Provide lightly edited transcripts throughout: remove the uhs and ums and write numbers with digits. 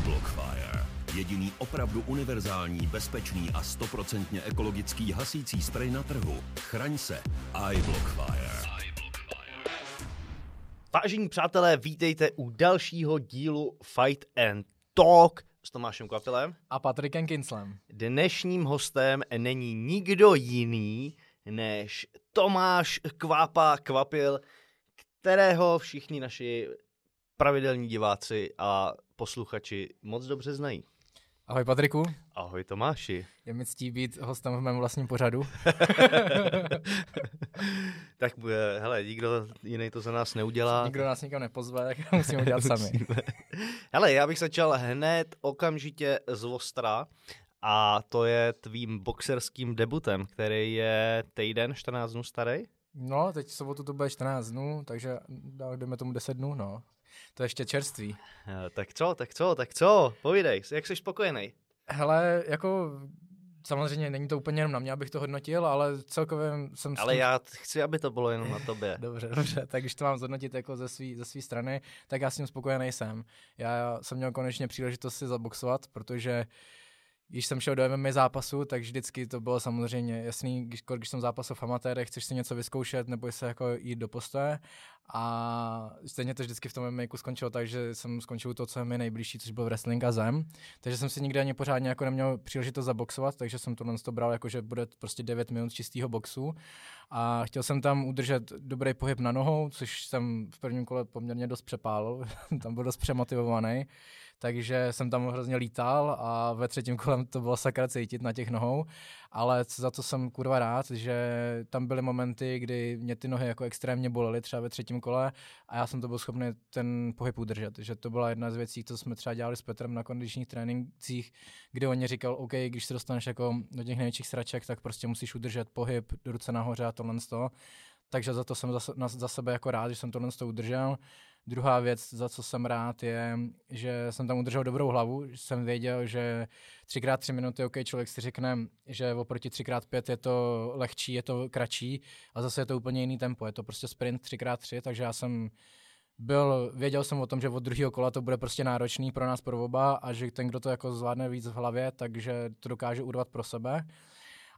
iBlockfire. Jediný opravdu univerzální, bezpečný a 100% ekologický hasící sprej na trhu. Chraň se. iBlockfire. Vážení přátelé, vítejte u dalšího dílu Fight and Talk s Tomášem Kvapilem a Patrikem Kinslem. Dnešním hostem není nikdo jiný než Tomáš Kvapil, kterého všichni naši pravidelní diváci a posluchači moc dobře znají. Ahoj Patriku. Ahoj Tomáši. Je mi ctí být hostem v mém vlastním pořadu. Tak hele, nikdo jiný to za nás neudělá. Nikdo nás nikam nepozve, tak musíme udělat sami. Hele, já bych začal hned okamžitě z ostra a to je tvým boxerským debutem, který je týden, 14 dnů starý. No, teď v sobotu to bude 14 dnů, takže dáme tomu 10 dnů, no. To je ještě čerství. Tak co? Povídej, jak jsi spokojený? Hele, jako samozřejmě není to úplně jenom na mě, abych to hodnotil, ale celkově jsem... Ale já chci, aby to bylo jenom na tobě. Dobře, tak když to mám zhodnotit jako ze své strany, tak já s tím spokojený jsem. Já jsem měl konečně příležitost si zaboxovat, protože když jsem šel do MMA zápasu, tak vždycky to bylo samozřejmě jasný, když jsem zápasil v amatérech, chceš si něco vyzkoušet, neboj se jako jít do postoje. A stejně to vždycky v tom MMA skončilo tak, že jsem skončil to, co je mi nejbližší, což byl wrestling a zem. Takže jsem si nikdy ani pořádně jako neměl příležitost zaboxovat, takže jsem to bral jako, že bude prostě 9 minut čistého boxu. A chtěl jsem tam udržet dobrý pohyb na nohou, což jsem v prvním kole poměrně dost přepálil, tam byl dost přemotivovaný. Takže jsem tam hrozně lítal a ve třetím kolem to bylo sakra cítit na těch nohou, ale za to jsem kurva rád, že tam byly momenty, kdy mě ty nohy jako extrémně bolely třeba ve třetím kole a já jsem to byl schopný ten pohyb udržet, že to byla jedna z věcí, co jsme třeba dělali s Petrem na kondičních trénincích, kde on mi říkal, OK, když se dostaneš jako do těch největších sraček, tak prostě musíš udržet pohyb, ruce nahoře a tohle z toho. Takže za to jsem za sebe jako rád, že jsem tohle z toho udržel. Druhá věc, za co jsem rád, je, že jsem tam udržel dobrou hlavu, že jsem věděl, že 3x3 minuty, OK, člověk si řekne, že oproti 3x5 je to lehčí, je to kratší a zase je to úplně jiný tempo, je to prostě sprint 3x3, takže já jsem věděl jsem o tom, že od druhého kola to bude prostě náročný pro nás, pro oba a že ten, kdo to jako zvládne víc v hlavě, takže to dokáže urvat pro sebe.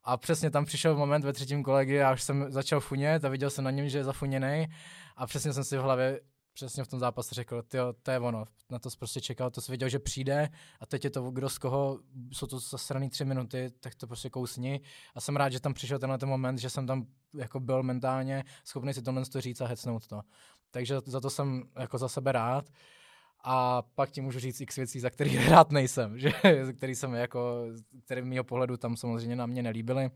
A přesně tam přišel moment ve třetím kole, kdy já už jsem začal funět a viděl jsem na něm, že je zafuněnej a přesně jsem si v hlavě přesně v tom zápase řekl, tyjo, to je ono, na to jsi prostě čekal, to jsi věděl, že přijde a teď je to kdo z koho, jsou to zasraný 3 minuty, tak to prostě kousni a jsem rád, že tam přišel tenhle ten moment, že jsem tam jako byl mentálně schopný si tohle říct a hecnout to. Takže za to jsem jako za sebe rád. A pak ti můžu říct x věcí, za který rád nejsem, že, které mýho pohledu tam samozřejmě na mě nelíbily,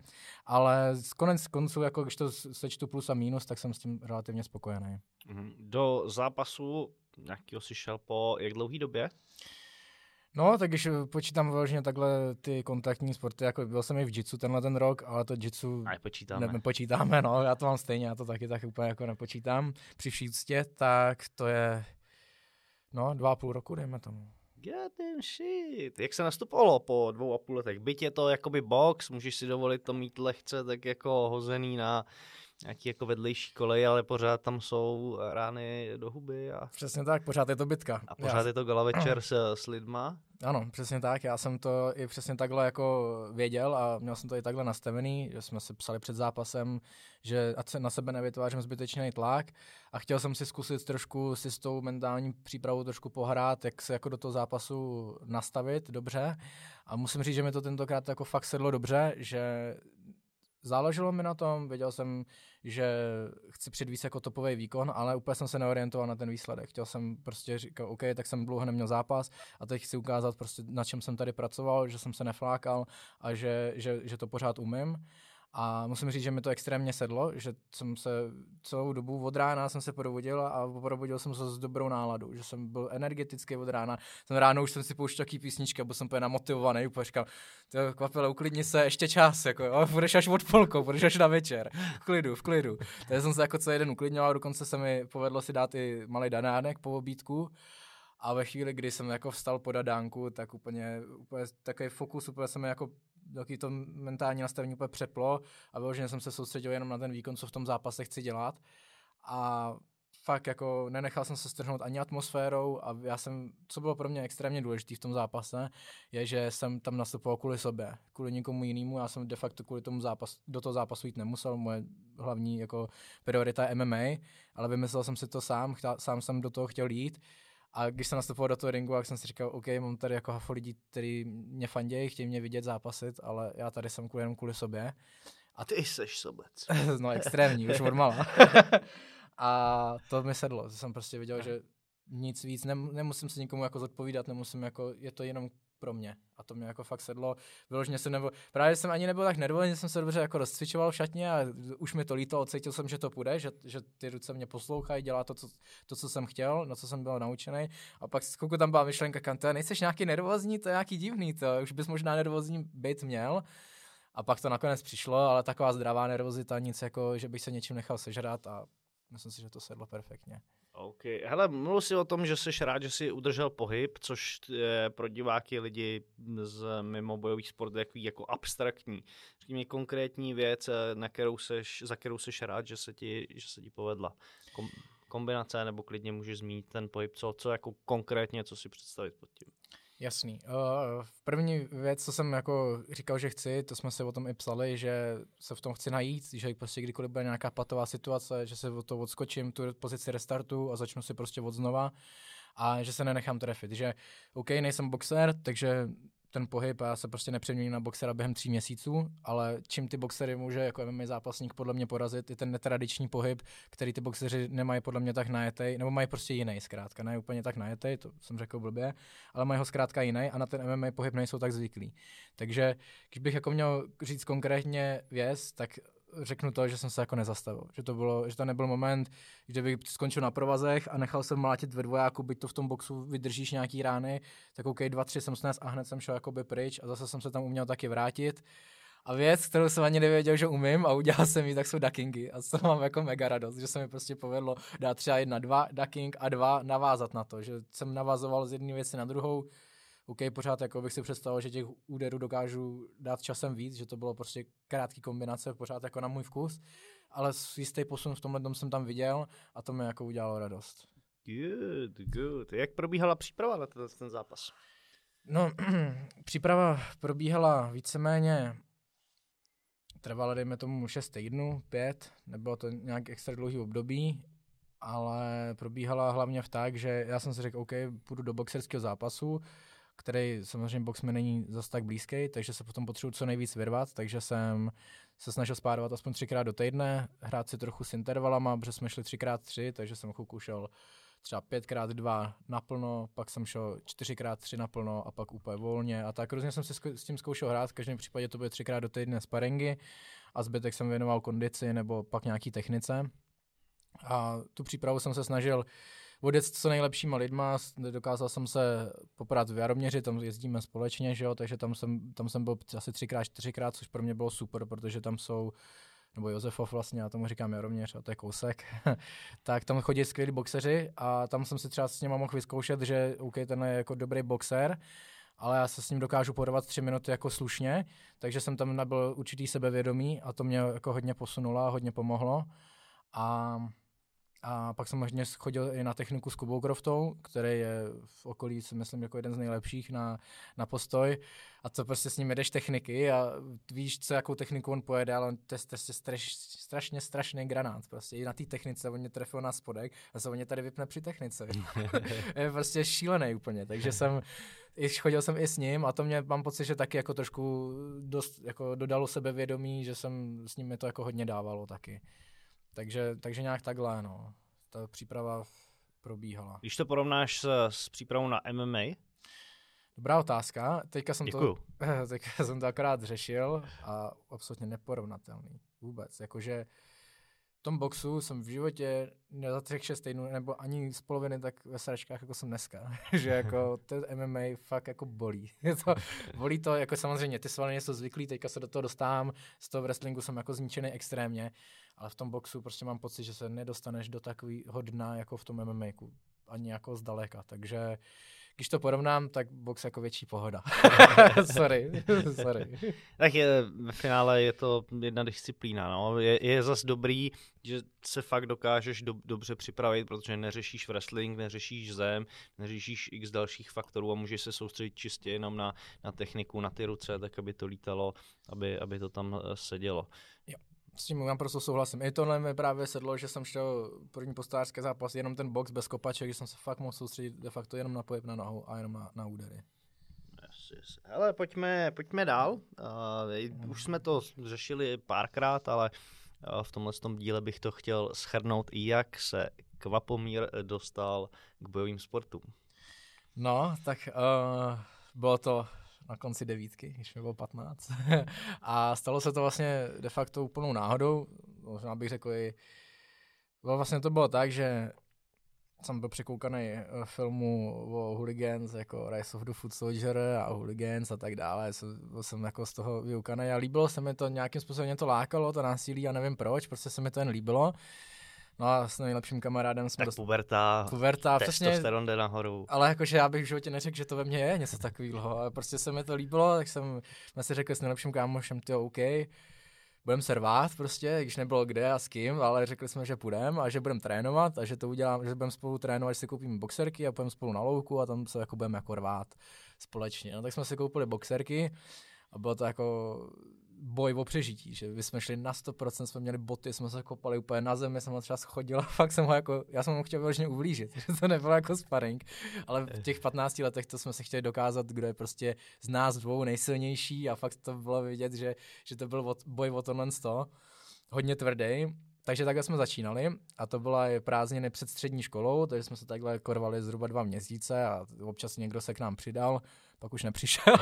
ale z koneckonců, jako když to sečtu plus a mínus, tak jsem s tím relativně spokojený. Do zápasu nějakýho si šel po jak dlouhý době? No, tak když počítám vyloženě takhle ty kontaktní sporty, jako byl jsem i v jitsu tenhle ten rok, ale to jitsu nepočítáme, no, já to mám stejně, já to taky tak úplně jako nepočítám při vší úctě, tak to je... No, 2,5 roku, dejme tomu. Goddamn shit. Jak se nastupovalo po 2,5 letech? Byť je to jakoby box, můžeš si dovolit to mít lehce tak jako hozený na nějaký jako vedlejší kolej, ale pořád tam jsou rány do huby. A... Přesně tak, pořád je to bitka. A pořád je to gala večer s lidma. Ano, přesně tak, já jsem to i přesně takhle jako věděl a měl jsem to i takhle nastavený, že jsme se psali před zápasem, že ať se na sebe nevytvářím zbytečný tlak a chtěl jsem si zkusit trošku si s tou mentální přípravou trošku pohrát, jak se jako do toho zápasu nastavit dobře a musím říct, že mi to tentokrát jako fakt sedlo dobře, že záleželo mi na tom, věděl jsem, že chci předvíst jako topový výkon, ale úplně jsem se neorientoval na ten výsledek. Chtěl jsem prostě říkat, OK, tak jsem dlouho neměl zápas a teď chci ukázat prostě, na čem jsem tady pracoval, že jsem se neflákal a že to pořád umím. A musím říct, že mi to extrémně sedlo, že jsem se celou dobu od rána jsem se probudil a probudil jsem se s dobrou náladou, že jsem byl energetický od rána. Ten ráno už jsem si pouštěl taký písničky, byl jsem úplně namotivovaný, úplně říkal, Kvapile, uklidni se, ještě čas, jako jo, budeš až od polkou, budeš až na večer, v klidu. Takže jsem se jako co jeden uklidňoval, dokonce se mi povedlo si dát i malý danánek po obídku. A ve chvíli, kdy jsem jako vstal po dadánku, tak úplně takový fokus, úplně jsem jako taky to mentální nastavení úplně přeplo a vyloženě jsem se soustředil jenom na ten výkon, co v tom zápase chci dělat. A fakt jako nenechal jsem se strhnout ani atmosférou a já jsem, co bylo pro mě extrémně důležité v tom zápase, je, že jsem tam nastupoval kvůli sobě, kvůli nikomu jinému, já jsem de facto kvůli tomu zápasu, do toho zápasu jít nemusel, moje hlavní jako priorita je MMA, ale vymyslel jsem si to sám jsem do toho chtěl jít. A když jsem nastupoval do toho ringu, tak jsem si říkal, OK, mám tady jako hafo lidí, kteří mě fandějí, chtějí mě vidět zápasit, ale já tady jsem jenom kvůli sobě. A ty seš sobec. No extrémní, už odmala. A to mi sedlo, že jsem prostě viděl, že nic víc, nemusím se nikomu jako zodpovídat, nemusím jako, je to jenom pro mě. A to mě jako fakt sedlo, vyloženě jsem nebyl, právě jsem ani nebyl tak nervózní, že jsem se dobře jako rozcvičoval v šatně a už mi to lítalo, cítil jsem, že to půjde, že ty ruce mě poslouchají, dělá to, co jsem chtěl, na co jsem byl naučený. A pak skouku tam byla myšlenka, kam to nejseš nějaký nervózní, to je nějaký divný, to už bys možná nervózní být měl. A pak to nakonec přišlo, ale taková zdravá nervozita, nic jako, že bych se něčím nechal sežrat a myslím si, že to sedlo perfektně. OK. Hele, mluvil jsi o tom, že jsi rád, že jsi udržel pohyb, což je pro diváky lidi z mimo bojových sportů jako abstraktní. Řekni mi konkrétní věc, za kterou jsi rád, že se ti povedla. Kombinace, nebo klidně můžeš zmínit ten pohyb, co jako konkrétně, co si představit pod tím. Jasný. První věc, co jsem jako říkal, že chci, to jsme se o tom i psali, že se v tom chci najít, že prostě kdykoliv bude nějaká patová situace, že se o to odskočím, tu pozici restartu a začnu si prostě odznova a že se nenechám trefit, že OK, nejsem boxer, takže ten pohyb a já se prostě nepřeměním na boxera během 3 měsíců, ale čím ty boxery může jako MMA zápasník podle mě porazit, je ten netradiční pohyb, který ty boxeři nemají podle mě tak najetej, nebo mají prostě jiný zkrátka, ne úplně tak najetej, to jsem řekl blbě, ale mají ho zkrátka jiný a na ten MMA pohyb nejsou tak zvyklí. Takže když bych jako měl říct konkrétně věc, tak řeknu to, že jsem se jako nezastavil, že to nebyl moment, kde bych skončil na provazech a nechal jsem mlátit ve dvojáku, byť to v tom boxu vydržíš nějaký rány, tak OK, 2, 3 jsem snes a hned jsem šel jakoby pryč a zase jsem se tam uměl taky vrátit. A věc, kterou jsem ani nevěděl, že umím a udělal jsem ji, tak jsou duckingy a to mám jako mega radost, že se mi prostě povedlo dát třeba 1, 2 ducking a 2 navázat na to, že jsem navazoval z jedné věci na druhou. OK, pořád jako bych si představoval, že těch úderů dokážu dát časem víc, že to bylo prostě krátké kombinace, pořád jako na můj vkus, ale jistý posun v tomhle jsem tam viděl a to mi jako udělalo radost. Good. Jak probíhala příprava na ten zápas? No, příprava probíhala víceméně, trvala dejme tomu 6 týdnů, 5, nebylo to nějak extra dlouhý období, ale probíhala hlavně tak, že já jsem si řekl, OK, půjdu do boxerského zápasu, který samozřejmě box mi není zas tak blízký, takže se potom potřebuji co nejvíc vyrvat, takže jsem se snažil spárovat aspoň 3x do týdne, hrát si trochu s intervalama, protože jsme šli 3x3, takže jsem chvilku šel třeba 5x2 naplno, pak jsem šel 4x3 naplno a pak úplně volně a tak různě jsem se s tím zkoušel hrát, v každém případě to bude 3x do týdne sparingy a zbytek jsem věnoval kondici nebo pak nějaký technice a tu přípravu jsem se snažil odjet s co nejlepšíma lidma, dokázal jsem se poprát v Jaroměři, tam jezdíme společně, že jo? Takže tam jsem byl asi 3x, 4x, což pro mě bylo super, protože tam jsou, nebo Josefov vlastně, já tomu říkám Jaroměř, a to je kousek, tak tam chodí skvělí boxeři a tam jsem si třeba s nima mohl vyzkoušet, že OK, ten je jako dobrý boxer, ale já se s ním dokážu porovat 3 minuty jako slušně, takže jsem tam nabyl určitý sebevědomí a to mě jako hodně posunulo a hodně pomohlo. A pak jsem hodně chodil i na techniku s Kubou Kroftou, který je v okolí, si myslím, jako jeden z nejlepších na postoj. A co prostě s ním jedeš techniky a víš, co jakou techniku on pojede, ale on to je strašný granát. Prostě i na té technice, on mě trefil na spodek a se on mě tady vypne při technice. Je prostě šílený úplně, takže chodil jsem i s ním a to mě, mám pocit, že taky jako trošku dost, jako dodalo sebevědomí, že jsem s ním mi to jako hodně dávalo taky. Takže nějak takhle, no. Ta příprava probíhala. Když to porovnáš s přípravou na MMA? Dobrá otázka. Teďka jsem to akorát řešil a absolutně neporovnatelný. Vůbec. Jakože v tom boxu jsem v životě za 3-6 týdnů, nebo ani z poloviny tak ve sračkách, jako jsem dneska. Že jako ten MMA fakt jako bolí. Bolí to, jako samozřejmě, ty svaly jsou zvyklý, teďka se do toho dostávám, z toho wrestlingu jsem jako zničený extrémně. Ale v tom boxu prostě mám pocit, že se nedostaneš do takového dna jako v tom MMA-ku, ani jako zdaleka, takže Když to porovnám, tak box jako větší pohoda. Sorry. Tak je, ve finále je to jedna disciplína. No. Je zas dobrý, že se fakt dokážeš dobře připravit, protože neřešíš wrestling, neřešíš zem, neřešíš x dalších faktorů a můžeš se soustředit čistě jenom na techniku, na ty ruce, tak aby to lítalo, aby to tam sedělo. Jo. S tím já prostě souhlasím. I tohle mi právě sedlo, že jsem šel první postářské zápas, jenom ten box bez kopaček, že jsem se fakt mohl soustředit de facto jenom na pohyb na nohu a jenom na údery. Yes. Hele, pojďme dál. Už jsme to řešili párkrát, ale v tomhle díle bych to chtěl shrnout, jak se Kvapomír dostal k bojovým sportům. No, tak bylo to na konci 9, když mi bylo 15. A stalo se to vlastně de facto úplnou náhodou. Možná bych řekl i... Vlastně to bylo tak, že jsem byl překoukaný filmu o Hooligans, jako Rise of the Foot Soldier a Hooligans a tak dále. Jsem jako z toho vyukaný a líbilo se mi to, nějakým způsobem mě to lákalo, to násilí, a nevím proč, prostě se mi to jen líbilo. No a s nejlepším kamarádem jsme... Tak puberta, testosteron jde nahoru. Ale jakože já bych v životě neřekl, že to ve mně je něco takového, ale prostě se mi to líbilo, tak jsme si řekli s nejlepším kámošem, tyjo, OK, budeme se rvát prostě, když nebylo kde a s kým, ale řekli jsme, že půjdeme a že budeme trénovat a že to uděláme, že budeme spolu trénovat, že si koupíme boxerky a půjdeme spolu na louku a tam se jako budeme jako rvát společně. No tak jsme si koupili boxerky a bylo to jako... boj o přežití, že my jsme šli na 100%, jsme měli boty, jsme se kopali úplně na zemi, jsem ho třeba schodil a fakt jsem ho jako, já jsem ho chtěl vážně ublížit, že to nebylo jako sparring, ale v těch 15 letech to jsme se chtěli dokázat, kdo je prostě z nás dvou nejsilnější a fakt to bylo vidět, že to byl boj o tohle 100, hodně tvrdý, takže takhle jsme začínali a to byla prázdniny před střední školou, takže jsme se takhle korvali zhruba 2 měsíce a občas někdo se k nám přidal, pak už nepřišel.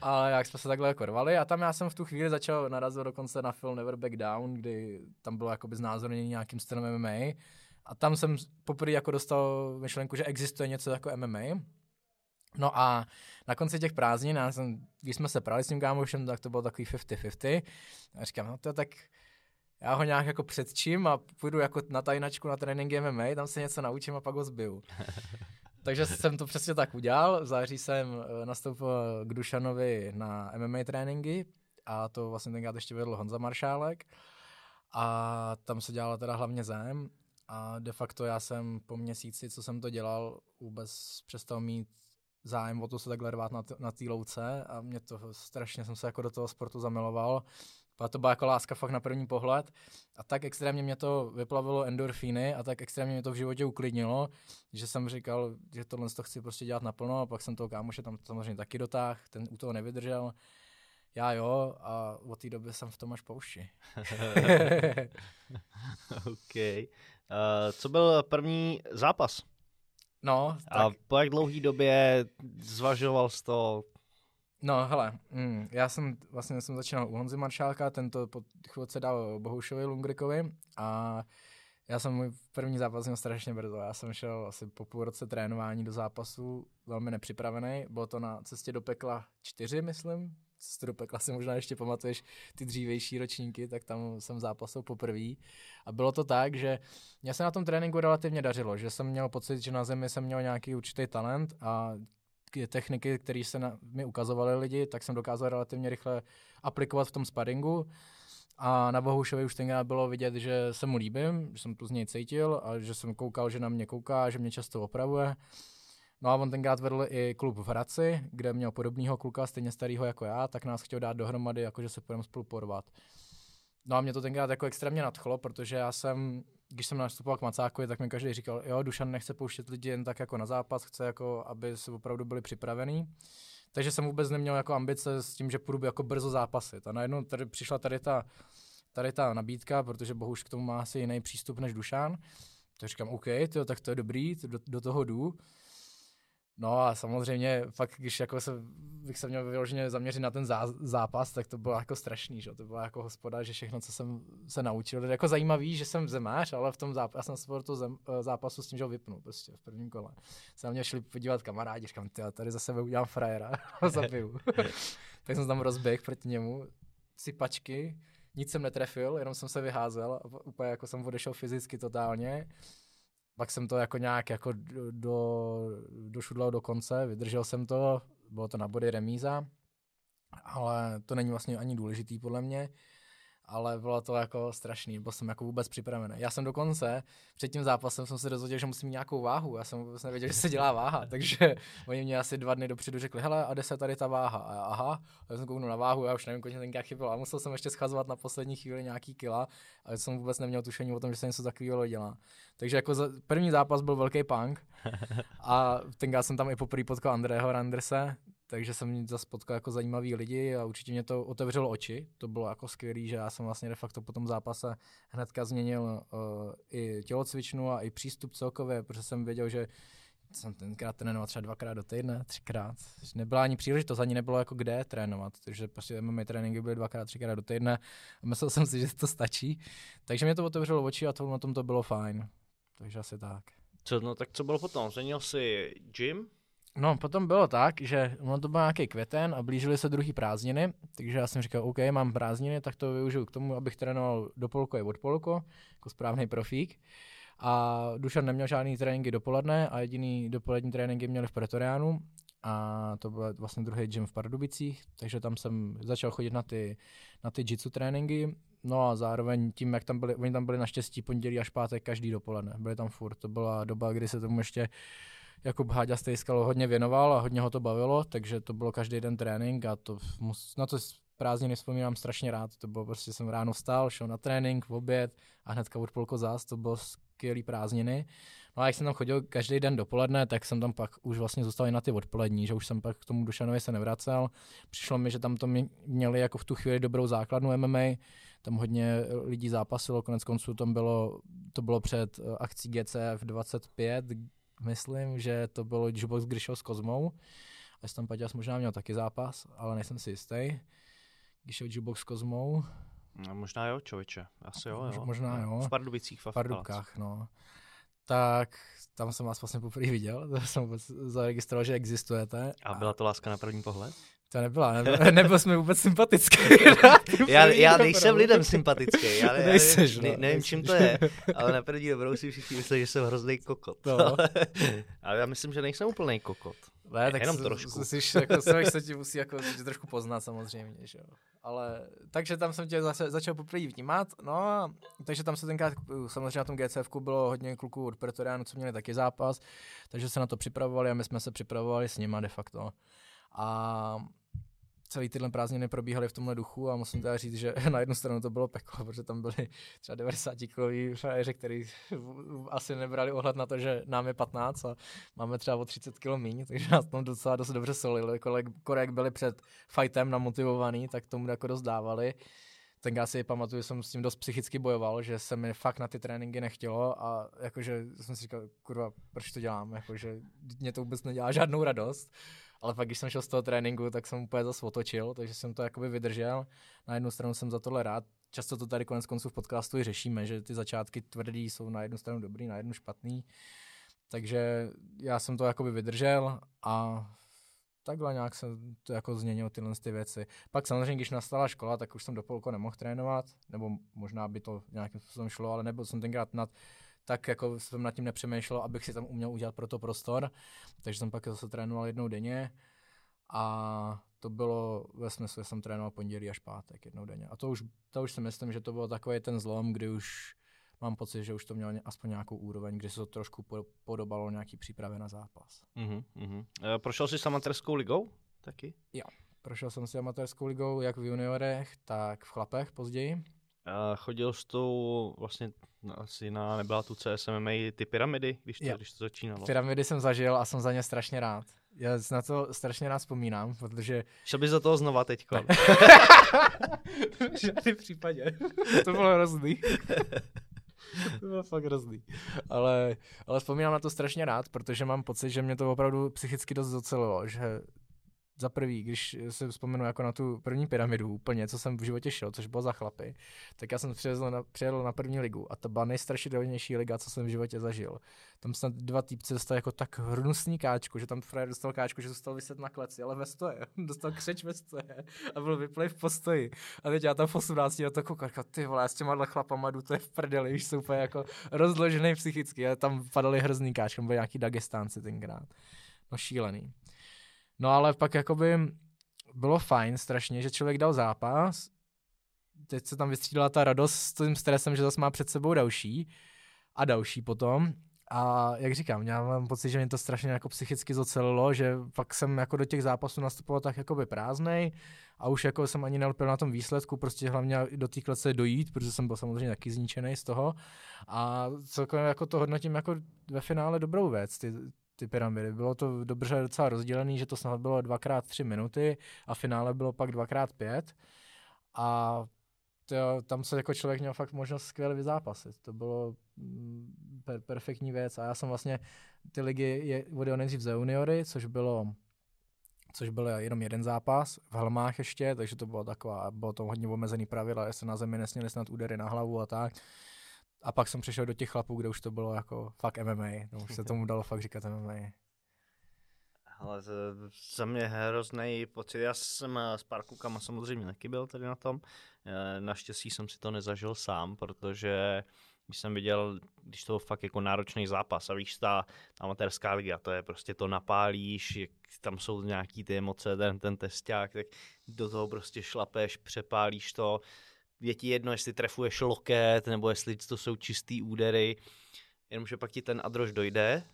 A jak jsme se takhle korvali a tam já jsem v tu chvíli začal narazit dokonce na film Never Back Down, kdy tam bylo jakoby znázornění nějakým stylem MMA a tam jsem poprvé jako dostal myšlenku, že existuje něco jako MMA. No a na konci těch prázdnin, když jsme se prali s tím kámošem, tak to bylo takový 50-50 a říkám, no to tak... Já ho nějak jako předčím a půjdu jako na tajnačku na tréninky MMA, tam se něco naučím a pak ho zbiju. Takže jsem to přesně tak udělal. V září jsem nastoupil k Dušanovi na MMA tréninky a to vlastně tenkrát ještě vedl Honza Maršálek. A tam se dělala teda hlavně zem a de facto já jsem po měsíci, co jsem to dělal, vůbec přestal mít zájem o to se takhle rvát na té louce a mě to strašně, jsem se jako do toho sportu zamiloval. A to byla jako láska fakt na první pohled a tak extrémně mě to vyplavilo endorfíny a tak extrémně mě to v životě uklidnilo, že jsem říkal, že tohle to chci prostě dělat naplno a pak jsem toho kámoše tam samozřejmě taky dotáhl, ten u toho nevydržel, já jo a od té doby jsem v tom až po uši. Okay. Co byl první zápas? No, tak... A po jak dlouhý době zvažoval jsi to? No hele, já jsem začínal u Honzy Maršálka, tento po chvilce dal Bohušovi Lungrikovi a já jsem můj první zápas měl strašně brzo. Já jsem šel asi po půl roce trénování do zápasu, velmi nepřipravený, bylo to na Cestě do pekla 4, myslím. Cestu do pekla si možná ještě pamatuješ ty dřívější ročníky, tak tam jsem zápasil poprvé. A bylo to tak, že mě se na tom tréninku relativně dařilo, že jsem měl pocit, že na zemi jsem měl nějaký určitý talent a techniky, které se mi ukazovaly lidi, tak jsem dokázal relativně rychle aplikovat v tom sparingu. A na Bohušovi už tenkrát bylo vidět, že se mu líbím, že jsem to z něj cítil a že jsem koukal, že na mě kouká, že mě často opravuje. No a on tenkrát vedl i klub v Hradci, kde měl podobného kluka, stejně starého jako já, tak nás chtěl dát dohromady, jakože se půjdeme spolu porvat. No a mě to tenkrát jako extrémně nadchlo, protože já jsem, když jsem nastupoval k Macákovi, tak mi každý říkal, jo, Dušan nechce pouštět lidi jen tak jako na zápas, chce jako, aby se opravdu byli připravený. Takže jsem vůbec neměl jako ambice s tím, že půjdu jako brzo zápasit. A najednou tady přišla tady ta nabídka, protože Bohuš k tomu má asi jiný přístup než Dušan. Tak říkám, OK, tyjo, tak to je dobrý, do toho jdu. No a samozřejmě fakt, když jako bych se měl vyloženě zaměřit na ten zápas, tak to bylo jako strašný, že? To byla jako hospoda, že všechno, co jsem se naučil, to je jako zajímavý, že jsem zemář, ale v tom zápasu, já jsem se toho zápasu s tím, že ho vypnu prostě v prvním kole. Se na mě šli podívat kamarádi, říkám, ty, já tady za sebe udělám frajera, zabiju. Tak jsem tam rozběhl proti němu, sypačky, nic jsem netrefil, jenom jsem se vyházel a úplně jako jsem odešel fyzicky totálně. Pak jsem to jako nějak jako došudlal do konce, vydržel jsem to, bylo to na body remíza, ale to není vlastně ani důležitý podle mě, ale bylo to jako strašný, byl jsem jako vůbec připravený. Já jsem dokonce, před tím zápasem jsem se dozvěděl, že musím nějakou váhu, já jsem vůbec nevěděl, že se dělá váha, takže oni mě asi 2 dny dopředu řekli, hele, a 10 tady ta váha, a já, aha, a já jsem kouknul na váhu, já už nevím, kolik tenkrát chybělo, a musel jsem ještě schazovat na poslední chvíli nějaký kila, a jsem vůbec neměl tušení o tom, že se něco takového dělá. Takže jako první zápas byl velký punk, a tenkrát jsem tam i poprvé potkal Andrého Randerse, takže jsem zase potkal jako zajímavý lidi a určitě mě to otevřelo oči. To bylo jako skvělý, že já jsem vlastně de facto po tom zápase hnedka změnil i tělocvičnu a i přístup celkově, protože jsem věděl, že jsem tenkrát trénoval třeba 2x do týdne, 3x. Nebyla ani příležitost, ani nebylo jako kde trénovat, takže prostě MMA tréninky byly 2x, 3x do týdne a myslel jsem si, že to stačí. Takže mě to otevřelo oči a na tom to bylo fajn, takže asi tak. Co bylo potom? Změnil si gym? No, potom bylo tak, že ono to byl nějaký květen a blížily se druhý prázdniny, takže já jsem říkal, OK, mám prázdniny, tak to využiju k tomu, abych trénoval do polko i od polko, jako správný profík. A Dušan neměl žádný tréninky dopoledne a jediný dopolední tréninky měli v Pretoriánu a to byl vlastně druhý gym v Pardubicích, takže tam jsem začal chodit na ty jitsu tréninky. No a zároveň tím, jak tam byli, oni tam byli naštěstí pondělí až pátek každý dopoledne, byli tam furt, to byla doba, kdy se tomu ještě Jakub Haďa Stejskal hodně věnoval a hodně ho to bavilo, takže to bylo každý den trénink a na to prázdniny vzpomínám strašně rád. To bylo prostě, jsem ráno vstal, šel na trénink, v oběd a hnedka od polko zás, to bylo skvělý prázdniny. No a jak jsem tam chodil každý den dopoledne, tak jsem tam pak už vlastně zůstal i na ty odpolední, že už jsem pak k tomu Dušanovi se nevracel. Přišlo mi, že tam to měli jako v tu chvíli dobrou základnu MMA, tam hodně lidí zápasilo, konec konců to bylo před akcí GCF 25, myslím, že to bylo G-Box Gricko s Kozmou, až tam Paťas možná měl taky zápas, ale nejsem si jistý, když je G-Box s Kozmou. No, možná jo, člověče, asi jo. Možná jo. V Pardubicích, v Pardubkách, no. Tak tam jsem vás vlastně poprvé viděl, to jsem zaregistroval, že existujete. A byla to láska na první pohled? To nebyl jsme vůbec sympatický. já nejsem lidem sympatický, nevím, čím to je, ale na první dobrou si všichni mysleli, že jsem hrozný kokot. No. Ale já myslím, že nejsem úplný kokot. Ne, tak jenom trošku. Člověk se ti musí jako trošku poznat samozřejmě, že jo. Ale takže tam jsem tě začal poprvé vnímat, no, takže tam se tenkrát, samozřejmě na tom GCFku bylo hodně kluků od Pretoriánu, co měli taky zápas, takže se na to připravovali a my jsme se připravovali s nima de facto. A celý tyhle prázdniny probíhaly v tomhle duchu a musím teda říct, že na jednu stranu to bylo peklo, protože tam byli třeba 90-kiloví frajeři, kteří asi nebrali ohled na to, že nám je 15 a máme třeba o 30 kilo míň, takže nás tam docela dost dobře solili. Korek byli před fightem namotivovaný, tak tomu jako dost dávali. Tak já si pamatuju, že jsem s tím dost psychicky bojoval, že se mi fakt na ty tréninky nechtělo a jakože jsem si říkal, kurva, proč to dělám, jakože mě to vůbec nedělá žádnou radost. Ale pak, když jsem šel z toho tréninku, tak jsem úplně zase otočil, takže jsem to jakoby vydržel. Na jednu stranu jsem za tohle rád. Často to tady konec konců v podcastu i řešíme, že ty začátky tvrdý jsou na jednu stranu dobrý, na jednu špatný. Takže já jsem to jakoby vydržel a takhle nějak jsem to jako změnil tyhle ty věci. Pak samozřejmě, když nastala škola, tak už jsem do polko nemohl trénovat, nebo možná by to nějakým způsobem šlo, ale nebyl jsem tenkrát tak jako jsem nad tím nepřemýšlel, abych si tam uměl udělat pro to prostor, takže jsem pak zase trénoval jednou denně a to bylo ve smyslu, že jsem trénoval pondělí až pátek jednou denně a to už si myslím, že to byl takový ten zlom, kdy už mám pocit, že už to mělo aspoň nějakou úroveň, kdy se to trošku podobalo nějaký přípravě na zápas. Prošel jsi s amatérskou ligou taky? Jo, prošel jsem si amatérskou ligou jak v juniorech, tak v chlapech později. Chodil s tou vlastně asi nebyla tu CSMMA, ty pyramidy, když to začínalo. Pyramidy jsem zažil a jsem za ně strašně rád. Já na to strašně rád vzpomínám, protože... Šel bys do toho znova teďko? V žádném případě. To bylo hrozný. To bylo fakt hrozný. Ale vzpomínám na to strašně rád, protože mám pocit, že mě to opravdu psychicky dost docelilo, že za prvý, když si vzpomenu jako na tu první pyramidu úplně, co jsem v životě šel, což bylo za chlapy, tak já jsem přijel na první ligu a to byla nejstrašidelnější liga, co jsem v životě zažil. Tam snad dva týpci dostali jako tak hrnusný káčku, že tam frajer dostal káčku, že zůstal vyset na kleci, ale ve stoje, dostal křeč ve stoje a byl vyplej v postoji. A teď já tam v 18 na to koukal, ty vole, já s těma chlapama jdu, to je v prdeli, už jsou úplně jako rozložený psychicky a tam padaly hrozný káčky, byli nějaký Dagestánci tenkrát. No šílený. No ale pak jakoby bylo fajn strašně, že člověk dal zápas, teď se tam vystřídala ta radost s tím stresem, že zase má před sebou další a další potom. A jak říkám, já mám pocit, že mě to strašně jako psychicky zocelilo, že pak jsem jako do těch zápasů nastupoval tak jakoby prázdnej a už jako jsem ani nelpil na tom výsledku, prostě hlavně do té klece dojít, protože jsem byl samozřejmě taky zničený z toho a celkově jako to hodnotím jako ve finále dobrou věc, ty pyramidy. Bylo to dobře docela rozdělený, že to snad bylo 2x3 minuty a finále bylo pak 2x5 a to, tam se jako člověk měl fakt možnost skvěle vyzápasit. To bylo perfektní věc a já jsem vlastně ty ligy odjel nejdřív za juniory, což bylo jenom jeden zápas v Helmách ještě, takže to bylo taková, bylo to hodně omezený pravidla, jestli na zemi nesměli snad údery na hlavu a tak. A pak jsem přišel do těch chlapů, kde už to bylo jako fakt MMA, no, už se tomu dalo fakt říkat MMA. Ale za mě hrozný pocit, já jsem s pár klukama samozřejmě taky byl tady na tom, naštěstí jsem si to nezažil sám, protože když jsem viděl, když to fakt jako náročný zápas a víš, ta amatérská liga, to je prostě to napálíš, jak tam jsou nějaký ty emoce, ten testák, tak do toho prostě šlapeš, přepálíš to, je ti jedno, jestli trefuješ loket, nebo jestli to jsou čistý údery, jenomže pak ti ten adrož dojde,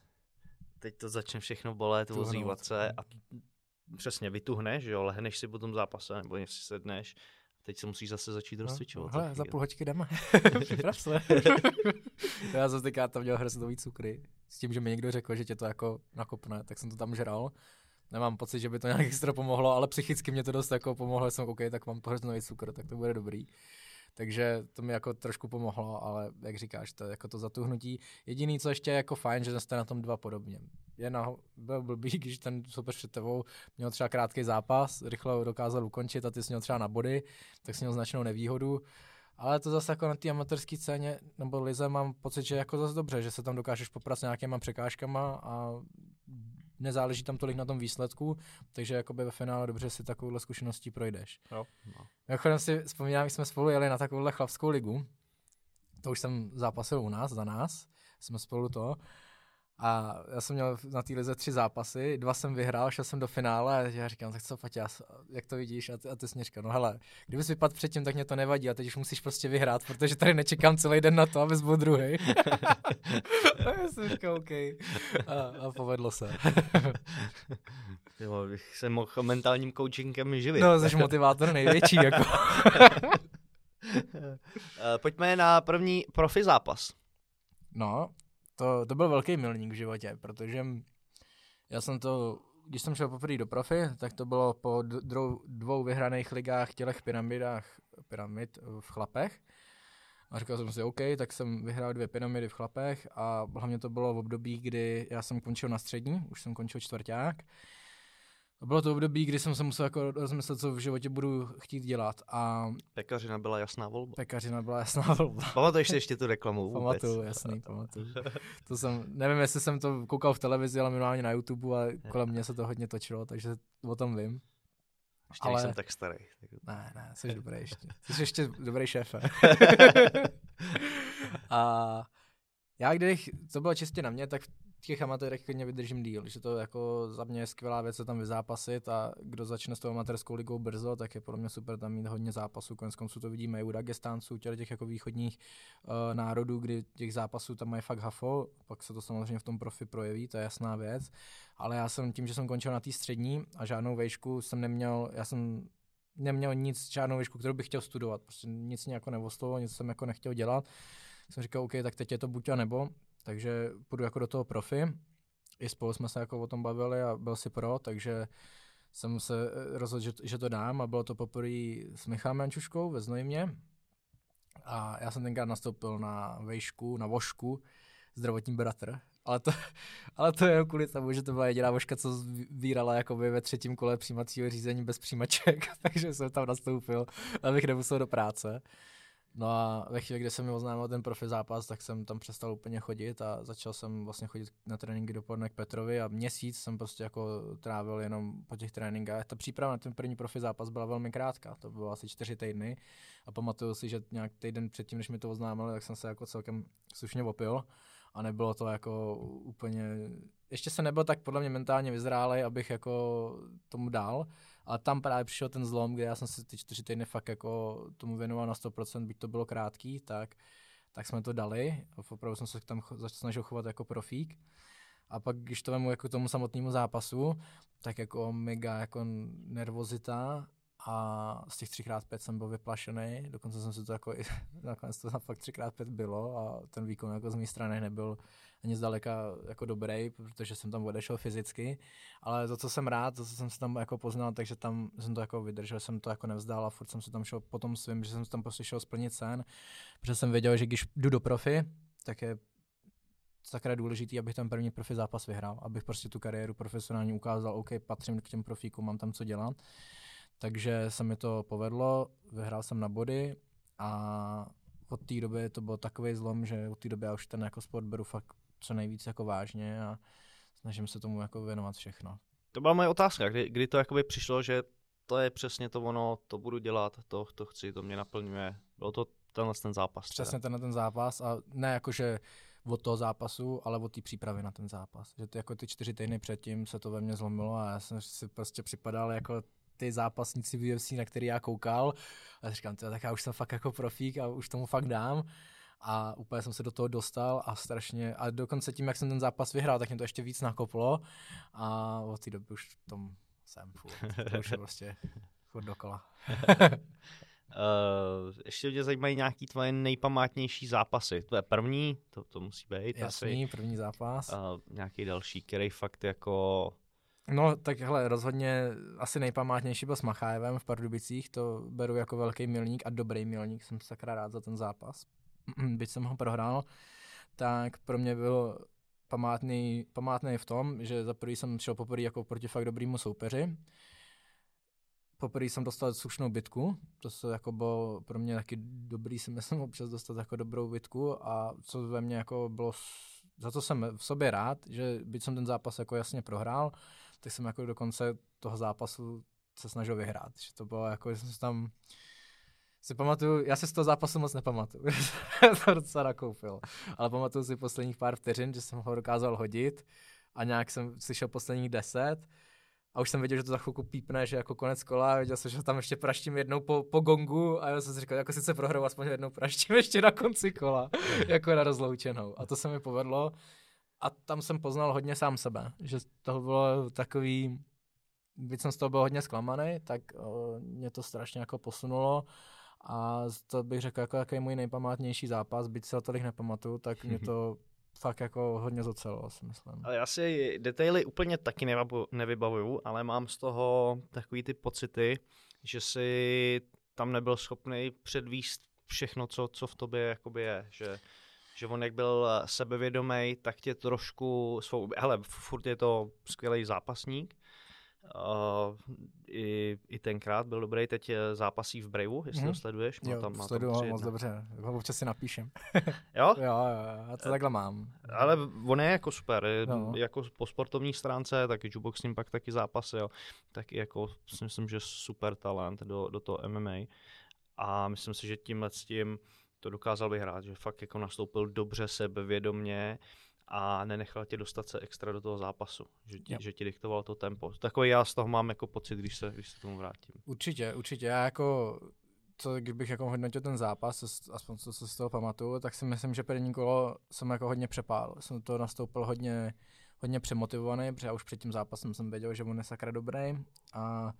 teď to začne všechno bolet, ozývat se a přesně vytuhneš, jo, lehneš si po tom zápase, nebo jestli sedneš, teď se musíš zase začít rozcvičovat. No, hele, za půl hoďky jdeme. Připrav se. Já zase teďka tam měl hroznový cukry, s tím, že mi někdo řekl, že tě to jako nakopne, tak jsem to tam žral. Nemám pocit, že by to nějak extra pomohlo, ale psychicky mě to dost jako pomohlo, jsem OK, tak mám hroznový cukr, tak to bude dobrý. Takže to mi jako trošku pomohlo, ale jak říkáš, to jako to zatuhnutí. Jediný, co ještě je jako fajn, že jste na tom dva podobně. Byl blbý, když ten soupeř před tebou měl třeba krátký zápas, rychle ho dokázal ukončit a ty jsi měl třeba na body, tak jsi měl značnou nevýhodu. Ale to zase jako na té amatérské scéně nebo lize mám pocit, že jako zase dobře, že se tam dokážeš poprat s nějakýma překážkama a nezáleží tam tolik na tom výsledku, takže jakoby ve finále dobře si takovouhle zkušeností projdeš. Jo, no. Mimochodem si vzpomínám, jsme spolu jeli na takovouhle chlapskou ligu, to už jsem zápasil u nás, za nás, jsme spolu to, a já jsem měl na té lize 3 zápasy, 2 jsem vyhrál, šel jsem do finále a já říkám, tak co Pati, jak to vidíš? A ty jsi mě říkal, no hele, kdybys vypadl předtím, tak mě to nevadí a teď už musíš prostě vyhrát, protože tady nečekám celý den na to, abys byl druhý. A já jsem říkal, OK. A povedlo se. Jo, bych se mohl mentálním coachingem živit. No, jsi motivátor největší. Jako. Pojďme na první profi zápas. No. To byl velký milník v životě, protože já jsem to, když jsem šel poprvé do profi, tak to bylo po 2 vyhraných ligách, těch pyramid v chlapech. A říkal jsem si, OK, tak jsem vyhrál 2 pyramidy v chlapech a hlavně to bylo v období, kdy já jsem končil na střední, už jsem končil čtvrťák. Bylo to období, kdy jsem se musel jako rozmyslet, co v životě budu chtít dělat. A pekařina byla jasná volba. Pamatuješ si ještě tu reklamu vůbec? Pamatuju. To jsem, nevím, jestli jsem to koukal v televizi, ale minimálně na YouTube a kolem mě se to hodně točilo, takže o tom vím. Ještě ale... nejsem tak starý. Ne, jsi dobrý ještě. Jsi ještě dobrý šéfe. A já když to bylo čistě na mě, tak těch amatérek klidně vydržím díl, že to jako za mě je skvělá věc se tam vyzápasit a kdo začne s tou amatérskou ligou brzo, tak je podle mě super tam mít hodně zápasů, koneckonců to vidíme i u Dagestánců, těch jako východních národů, kdy těch zápasů tam mají fakt hafo, pak se to samozřejmě v tom profi projeví, to je jasná věc, ale já jsem tím, že jsem končil na té střední a žádnou vejšku jsem neměl, já jsem neměl nic, žádnou vejšku, kterou bych chtěl studovat, prostě nic mě jako neoslovilo, nic jsem jako nechtěl dělat, jsem říkal, OK, tak teď je to buď a nebo. Takže půjdu jako do toho profi, i spolu jsme se jako o tom bavili a byl si pro, takže jsem se rozhodl, že to dám a bylo to poprvé s Michalem Jančuškou ve Znojmě a já jsem tenkrát nastoupil na vejšku, na vošku, zdravotní bratr Ale to je kvůli tomu, že to byla jediná vožka, co vírala jakoby ve třetím kole přijímacího řízení bez přijímaček, takže jsem tam nastoupil, abych nemusel do práce. No a ve chvíli, kdy jsem mi oznámil ten profi zápas, tak jsem tam přestal úplně chodit a začal jsem vlastně chodit na tréninky dopoledne k Petrovi a měsíc jsem prostě jako trávil jenom po těch tréninkách. Ta příprava na ten první profi zápas byla velmi krátká, to bylo asi 4 týdny a pamatuju si, že nějak týden předtím, než mi to oznámili, tak jsem se jako celkem slušně opil a nebylo to jako úplně, ještě se nebyl tak podle mě mentálně vyzrálej, abych jako tomu dal. A tam právě přišel ten zlom, kde já jsem si ty 4 týdny fakt jako tomu věnoval na 100%, byť to bylo krátký, tak jsme to dali. Opravdu jsem se tam snažil chovat jako profík. A pak, když to vemu jako tomu samotnému zápasu, tak jako mega jako nervozita a z těch 3x5 jsem byl vyplašený. Dokonce jsem si to jako nakonec to fakt 3x5 bylo a ten výkon jako z mé strany nebyl ani zdaleka jako dobrý, protože jsem tam odešel fyzicky, ale to, co jsem rád, to, co jsem se tam jako poznal, takže tam jsem to jako vydržel, jsem to jako nevzdal a furt jsem se tam šel po tom svým, že jsem se tam prostě šel splnit sen, protože jsem věděl, že když jdu do profi, tak je sakra důležitý, abych ten první profi zápas vyhrál, abych prostě tu kariéru profesionálně ukázal, OK, patřím k těm profíkům, mám tam co dělat. Takže se mi to povedlo, vyhrál jsem na body a od té doby to byl takový zlom, že od té doby já už ten jako sport beru fakt co nejvíc jako vážně a snažím se tomu jako věnovat všechno. To byla moje otázka, kdy to jakoby přišlo, že to je přesně to ono, to budu dělat, to chci, to mě naplňuje. Bylo to tenhle ten zápas. Přesně ten zápas a ne jakože od toho zápasu, ale od té přípravy na ten zápas. Že jako ty 4 týdny předtím se to ve mně zlomilo a já jsem si prostě připadal jako ty zápasníci v UFC, na který já koukal a říkám, tak já už jsem fakt jako profík a už tomu fakt dám a úplně jsem se do toho dostal a strašně a dokonce tím, jak jsem ten zápas vyhrál, tak mě to ještě víc nakoplo a od té doby už v tom jsem to už je prostě furt dokola. Ještě mě zajímají nějaký tvoje nejpamátnější zápasy, tvoje první, to musí být. Jasný, asi. První zápas. Nějaký další, který fakt jako... No tak hele, rozhodně asi nejpamátnější byl s Machájevem v Pardubicích, to beru jako velký milník a dobrý milník, jsem sakra rád za ten zápas. Byť jsem ho prohrál, tak pro mě byl památný v tom, že za prvý jsem šel poprvé jako proti fakt dobrýmu soupeři. Poprvé jsem dostal slušnou bitku, to se jako bylo pro mě taky dobrý, jsem myslím občas dostat jako dobrou bitku a co ve mně jako bylo, za to jsem v sobě rád, že byť jsem ten zápas jako jasně prohrál, tak jsem jako do konce toho zápasu se snažil vyhrát. Že to bylo jako, že jsem tam si pamatuju, já si z toho zápasu moc nepamatuju, to docela nakoupil, ale pamatuju si posledních pár vteřin, že jsem ho dokázal hodit a nějak jsem slyšel posledních 10 a už jsem věděl, že to za chvilku pípne, že jako konec kola, věděl jsem, že tam ještě praštím jednou po gongu a já jsem si říkal, jako sice prohrou, aspoň jednou praštím ještě na konci kola, jako na rozloučenou a to se mi povedlo. A tam jsem poznal hodně sám sebe, že toho bylo takový, byť jsem z toho byl hodně zklamaný, tak mě to strašně jako posunulo a to bych řekl jako jaký můj nejpamátnější zápas, byť se o tolik nepamatuju, tak mě to fakt jako hodně zocelilo, si myslím. Ale já si detaily úplně taky nevybavuju, ale mám z toho takový ty pocity, že si tam nebyl schopný předvíst všechno, co v tobě jakoby je, že on jak byl sebevědomý, tak tě trošku svou... Hele, furt je to skvělý zápasník. I tenkrát byl dobrý, teď zápasí v Braveu, jestli ho sleduješ. Jo, tam sleduju ho moc dobře, občas si napíšem. Jo? Jo, já to takhle mám. Ale on je jako super, no. Jako po sportovní stránce, taky G-Box s ním pak taky zápasil, taky jako si myslím, že super talent do toho MMA a myslím si, že tímhle s tím to dokázal vyhrát, že fakt jako nastoupil dobře sebevědomně a nenechal tě dostat se extra do toho zápasu, že ti diktoval to tempo. Takový já z toho mám jako pocit, když se tomu vrátím. Určitě. Já jako, kdybych jako hodnotil ten zápas, aspoň co z toho pamatuju, tak si myslím, že první kolo jsem jako hodně přepálil. Jsem to nastoupil hodně přemotivovaný, protože já už před tím zápasem jsem věděl, že on je sakra dobrý a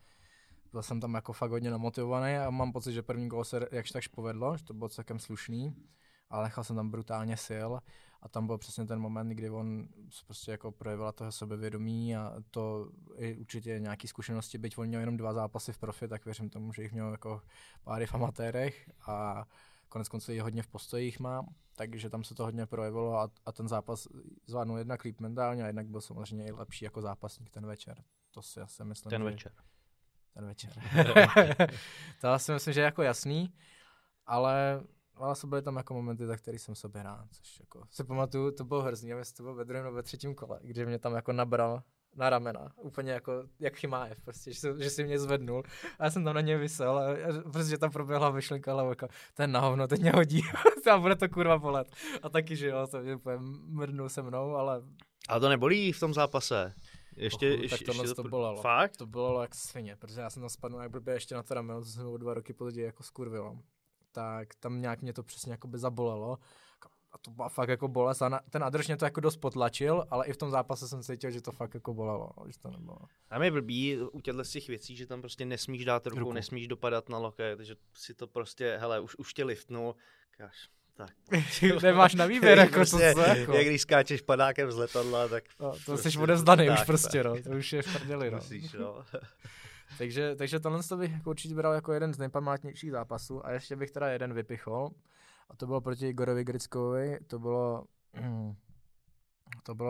byl jsem tam jako fakt hodně namotivovaný a mám pocit, že první kolo se jakž takž povedlo, že to bylo celkem slušný, ale nechal jsem tam brutálně sil. A tam byl přesně ten moment, kdy on se prostě jako projevila toho sebevědomí a to i určitě nějaké zkušenosti, byť on měl jenom 2 zápasy v profi, tak věřím tomu, že jich měl jako pár v amatérech a koneckonců ji hodně v postojích mám, takže tam se to hodně projevilo a ten zápas zvládnul jednak líp mentálně a jednak byl samozřejmě i lepší jako zápasník ten večer. To si asi myslím, Ten večer. To si myslím, že je jako jasný, ale byly tam jako momenty, za který jsem sobě rád, což jako se pamatuju, to bylo hrozný, a to bylo ve druhém nebo ve třetím kole, kdy mě tam jako nabral na ramena, úplně jako jak Chimájev, prostě, že si mě zvednul a já jsem tam na něj vysel a prostě tam proběhla myšlenka, ale jako ten na hovno, teď mě hodí a bude to kurva bolet. A taky, že jo, to mě úplně mrdnul se mnou, ale... Ale to nebolí v tom zápase? Ještě tohle to bolelo. Fakt? To bolelo jak svině, protože já jsem tam spadl jak blbě ještě na to rameno, to jsem 2 roky později jako skurvilo. Tak tam nějak mě to přesně jakoby zabolelo. A to byla fakt jako bolest a ten adrž mě to jako dost potlačil, ale i v tom zápase jsem cítil, že to fakt jako bolelo, že to nebylo. A mě blbý u těchto z těch věcí, že tam prostě nesmíš dát ruku, nesmíš dopadat na lokej, takže si to prostě, hele, už tě liftnul, káš, tak. Nemáš na výběr, jako prostě, to se jako. Jak když skáčeš padákem z letadla, tak... No, to prostě, jsi odevzdaný už prostě, tak. No, to už je v prděli, no. Musíš, no. Takže tohle bych jako určitě bral jako jeden z nejpamátnějších zápasů a ještě bych teda jeden vypichol. A to bylo proti Igorovi Grickovi, to bylo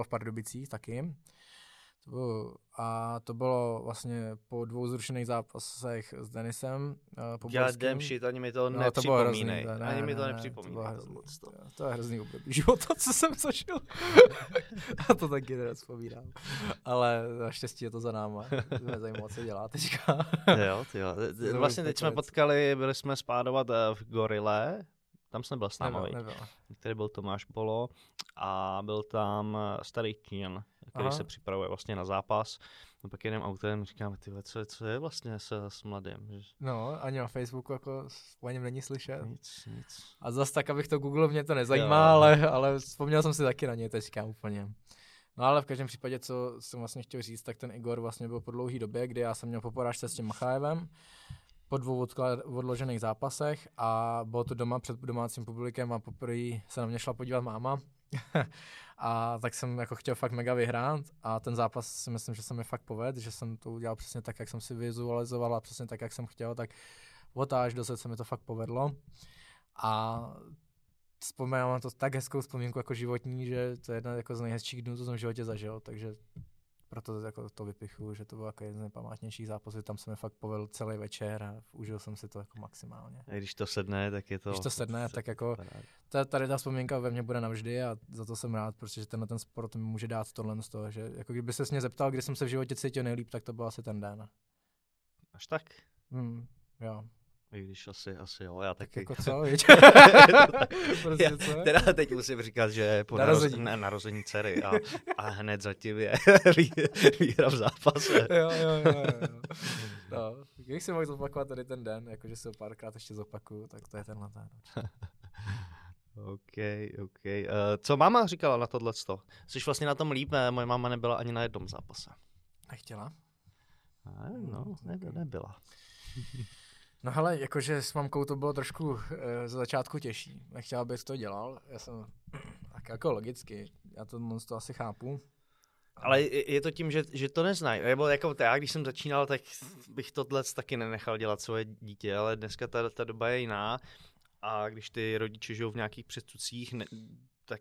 v Pardubicích taky. To bylo vlastně po 2 zrušených zápasech s Denisem Poborským. Já shit, ani mi to nepřipomínej. Ani mi to nepřipomínej. To je hrozný období života, co jsem zažil. A to taky teda vzpomínám. Ale naštěstí je to za náma. Mě zajímalo, co dělá teďka. Jo. Vlastně teď jsme potkali, byli jsme spádovat v Gorile. Tam jsem byl s námi, který byl Tomáš Polo a byl tam starý Kín, který se připravuje vlastně na zápas. No pak jedním autem říkáme, tyhle, co je vlastně s mladým? Že? No, ani na Facebooku jako o něm není slyšet. Nic. A zas tak, abych to googlil, mě to nezajímá, ale vzpomněl jsem si taky na něj teďka úplně. No ale v každém případě, co jsem vlastně chtěl říct, tak ten Igor vlastně byl po dlouhý době, kdy já jsem měl po porážce s tím Machájevem. Po 2 odložených zápasech a bylo to doma před domácím publikem a poprvé se na mě šla podívat máma a tak jsem jako chtěl fakt mega vyhrát a ten zápas si myslím, že se mi fakt povedl, že jsem to udělal přesně tak, jak jsem si vizualizoval a přesně tak, jak jsem chtěl, tak otáž dosud se mi to fakt povedlo a vzpomínám to tak hezkou vzpomínku jako životní, že to je jedna jako z nejhezčích dnů, co jsem v životě zažil, takže proto jako to vypichuju, že to byl jako jeden z nejpamátnějších zápasů, tam se mi fakt povedl celý večer a užil jsem si to jako maximálně. A když to sedne, tak je to... Když to sedne, tak jako tady ta vzpomínka ve mně bude navždy a za to jsem rád, protože ten sport mi může dát tohle z toho, že jako kdyby se mě zeptal, kdy jsem se v životě cítil nejlíp, tak to byl asi ten den. Až tak? Jo. I když asi jo, já taky. Tak jako co, víš? Prostě co? Teda teď musím říkat, že po narození dcery a hned zatím je výhra v zápase. Jo. No, když si mohl zopakovat tady ten den, jakože se ho párkrát ještě zopakuju, tak to je tenhle ten. OK. Co máma říkala na tohleto? Jsi vlastně na tom líp, moje máma nebyla ani na jednom zápase. Nechtěla? Nebyla. No hele, jakože s mamkou to bylo trošku ze začátku těžší. Nechtěla, abych to dělal. Já jsem tak jako logicky, já to moc to asi chápu. Ale je to tím, že to neznají. Nebo jako já, když jsem začínal, tak bych tohle taky nenechal dělat svoje dítě, ale dneska ta doba je jiná. A když ty rodiče žijou v nějakých předsudcích, tak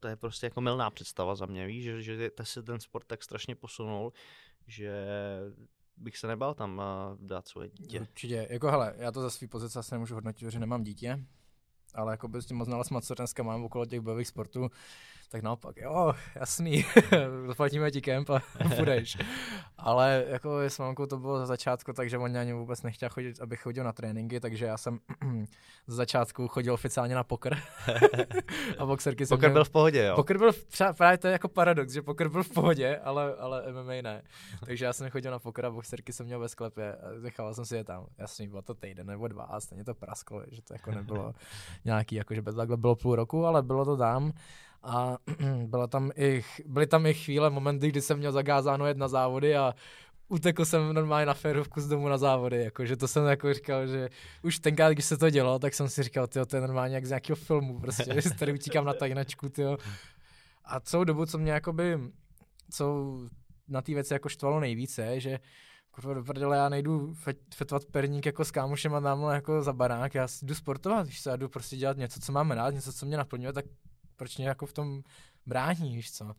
to je prostě jako mylná představa za mě, víš? Že se ten sport tak strašně posunul, že... bych se nebál tam dát svoje dítě. Určitě, jako hele, já to za svý pozice asi nemůžu hodnotit, že nemám dítě, ale jako by s tím znalostma, co dneska mám okolo těch bojových sportů, tak naopak, jo, jasný, zaplatíme ti kemp a půjdeš. Ale jako s mamkou to bylo za začátku, takže ona ani vůbec nechtěla chodit, abych chodil na tréninky, takže já jsem za začátku chodil oficiálně na poker. A boxerky jsem... Poker byl v pohodě, jo? Poker byl, právě to je jako paradox, že poker byl v pohodě, ale MMA ne. Takže já jsem chodil na poker a boxerky jsem měl ve sklepě a nechával jsem si je tam. Jasný, bylo to týden nebo 2 a stejně to prasklo, že to jako nebylo nějaký, jakože takhle bylo půl roku, ale bylo to tam. A byly tam i chvíle, momenty, kdy jsem měl zakázáno jet na závody a utekl jsem normálně na férovku z domu na závody, jakože to jsem jako říkal, že už tenkrát, když se to dělalo, tak jsem si říkal, tyjo, to je normálně jak z nějakého filmu, prostě, že tady utíkám na tajnačku, tyjo. A celou dobu, co mě jakoby, co na té věci jako štvalo nejvíce, že kurva do prdele, já nejdu fetovat perník jako s kámošema námhle jako za barák, já jdu sportovat, víš co, já jdu prostě dělat něco, co mám rád, něco, co mě naplňuje, tak proč mě jako v tom brání, víš co.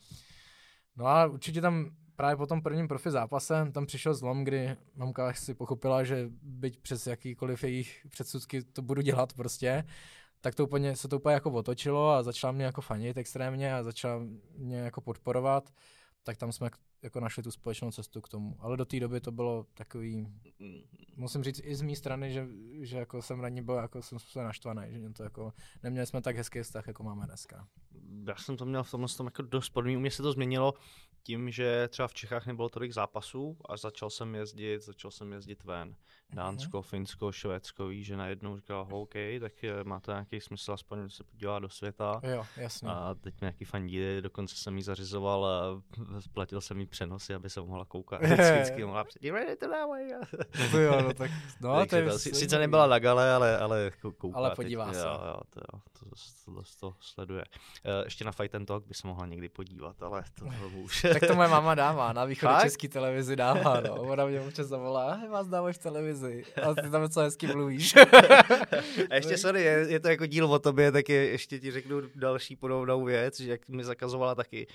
No a určitě tam právě po tom prvním profi zápase tam přišel zlom, kdy mamka si pochopila, že byť přes jakýkoliv jejich předsudky to budu dělat prostě, tak to úplně, se to úplně jako otočilo a začala mě jako fanit extrémně a začala mě jako podporovat, tak tam jsme jako našli tu společnou cestu k tomu. Ale do té doby to bylo takový, musím říct i z mé strany, že jako jsem ranní byl, jako jsem se naštvaný, že to jako, neměli jsme tak hezký vztah, jako máme dneska. Já jsem to měl v tomhle tom jako dost podobný, u mě se to změnilo tím, že třeba v Čechách nebylo tolik zápasů a začal jsem jezdit ven. Dánsko, Finsko, Švédsko, víš, že najednou říkala, OK, tak má to nějaký smysl, aspoň se podívá do světa. Jo, jasně. A teď mi nějaký fandíly, dokonce jsem jí zařizoval, platil jsem jí přenosy, aby se mohla koukat. Vždycky mohla předívat, to dávají. No, tak, no, sice nebyla na gale, ale kouká. Ale podívá teď, se. Jo, to sleduje. Ještě na Fight and Talk by se mohla někdy podívat, ale to už. Tak to moje máma dává, na východočeský televizi dává, no. Ona mě občas zavolá, hej, vás dávají v televizi, a ty tam co hezky mluvíš. A ještě, sorry, je to jako díl o tobě, tak ještě ti řeknu další podobnou věc, že jak mi zakazovala taky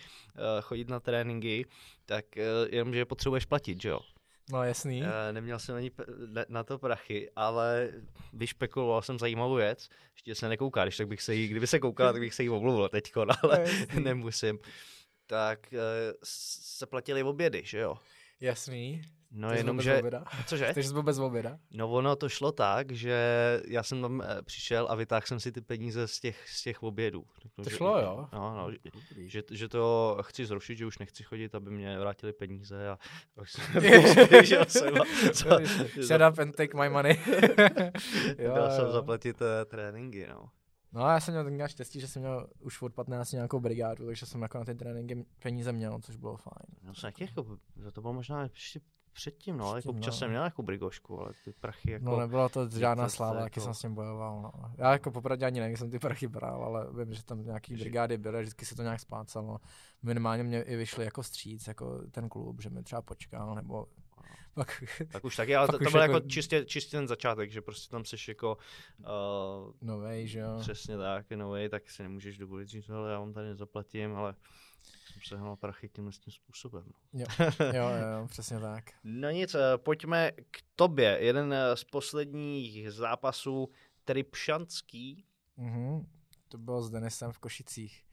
chodit na tréninky, tak jenom, že potřebuješ platit, že jo? No jasný. Neměl jsem ani na to prachy, ale vyšpekuloval jsem zajímavou věc, ještě se nekouká, když tak bych se jí, kdyby se koukala, tak bych se jí omluvil teďko, ale no, nemusím. Tak se platily obědy, že jo? Jasný. No jenom, že... Cože? Ty jsi byl bez oběda? No ono to šlo tak, že já jsem tam přišel a vytáhl jsem si ty peníze z těch obědů. To šlo, jo? No, že to chci zrušit, že už nechci chodit, aby mě vrátili peníze a... Shut up and take my money. Dal jsem zaplatit tréninky, no. No já jsem měl tak štěstí, že jsem měl už od 15 nějakou brigádu, takže jsem jako na ty tréninky peníze měl, což bylo fajn. No jsem jako, to bylo možná ještě předtím, no, jako občas jsem měl nějakou brigošku, ale ty prachy jako... No nebyla to žádná sláva, jaký jsem s tím bojoval, no. Já jako popravdě ani nevím, jsem ty prachy bral, ale vím, že tam nějaký brigády byly, vždycky se to nějak splácalo. Minimálně mě i vyšli jako vstříc, jako ten klub, že mi třeba počkal, nebo... Pak, tak už taky, ale to byl jako čistě ten začátek, že prostě tam seš jako novej, že jo? Přesně tak, novej, tak si nemůžeš dovolit říct, ale já vám tady nezaplatím, ale jsem sehnal prachy tímhle tím způsobem. Jo, přesně tak. No nic, pojďme k tobě. Jeden z posledních zápasů, Tripšanský. To bylo s Denisem v Košicích.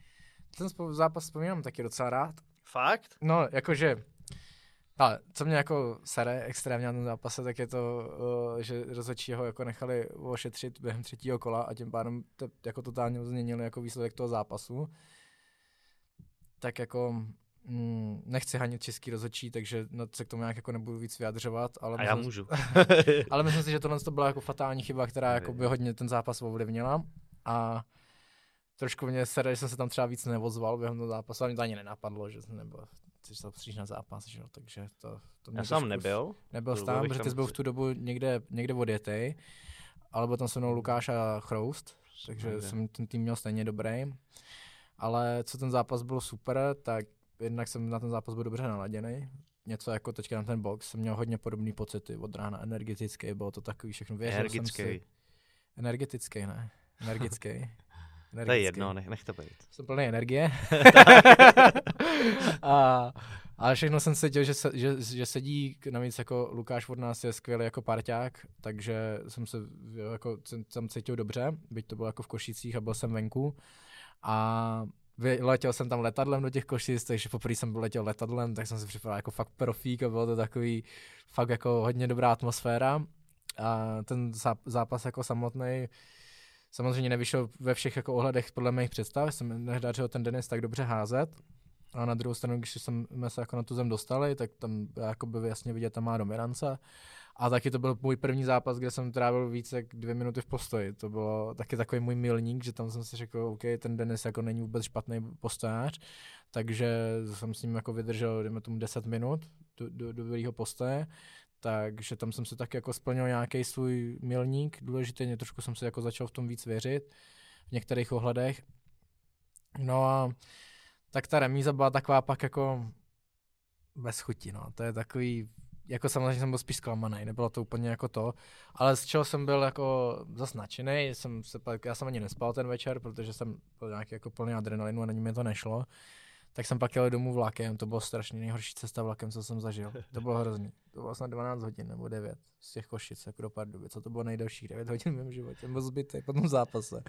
Ten zápas vzpomínám taky docela rád. Fakt? No, jakože... Ale co mě jako sere extrémně na tom zápase, tak je to, že rozhodčí ho jako nechali ošetřit během třetího kola a tím pádem jako totálně změnili jako výsledek toho zápasu. Tak jako nechci hanit český rozhodčí, takže se k tomu nějak jako nebudu víc vyjadřovat. Ale a já můžu. Ale myslím si, že tohle byla jako fatální chyba, která jako by hodně ten zápas ovlivnila. A trošku mě sere, že jsem se tam třeba víc neozval během toho zápasu, ale mě to ani nenapadlo, že jsem nebyl... Chceš se přijít na zápas, že jo, takže to mě... Já sám nebyl. Nebyl jsi tam, protože ty jsi byl v tu dobu někde odjetej, ale byl tam se mnou Lukáš a Chroust, takže jsem ten tým měl stejně dobrý. Ale co ten zápas byl super, tak jednak jsem na ten zápas byl dobře naladěný. Něco jako teďka na ten box, jsem měl hodně podobné pocity od rána, energetický, bylo to takový všechno, věřil jsem si. Energický. To je jedno, nech to být. Jsem plný energie. A všechno jsem cítil, že sedí, navíc jako Lukáš od nás je skvělý jako parťák, takže jsem se jako tam cítil dobře, byť to bylo jako v Košicích a byl jsem venku. A letěl jsem tam letadlem do těch Košic, takže poprvé jsem letěl letadlem, tak jsem se připadal jako fakt profík a bylo to takový fakt jako hodně dobrá atmosféra. A ten zápas jako samotný samozřejmě nevyšel ve všech jako ohledech podle mých představ, jsem nedařil ten Denis tak dobře házet. A na druhou stranu, když jsme se jako na tu zem dostali, tak tam jako by jasně vidět, tam má dominance. A taky to byl můj první zápas, kde jsem trávil více jak 2 minuty v postoji. To bylo taky takový můj milník, že tam jsem si řekl, OK, ten Denis jako není vůbec špatný postojář, takže jsem s ním jako vydržel, dejme tomu 10 minut do dobrýho postoje. Takže tam jsem se tak jako splnil nějaký svůj milník, důležitý, trošku jsem se jako začal v tom víc věřit v některých ohledech. No a tak ta remíza byla taková pak jako bez chuti, no. To je takový jako samozřejmě jsem byl spíš zklamaný, nebylo to úplně jako to, ale z čeho jsem byl jako zas nadšenej, já jsem ani nespal ten večer, protože jsem byl nějaký jako plný adrenalinu a na ní mi to nešlo, tak jsem pak jel domů vlakem, to bylo strašně nejhorší cesta vlakem, co jsem zažil, to bylo hrozný, to bylo snad 12 hodin nebo 9 z těch Košic jako do Pardubic, co to bylo nejdelší 9 hodin v mém životě, byl zbytej po tom zápase,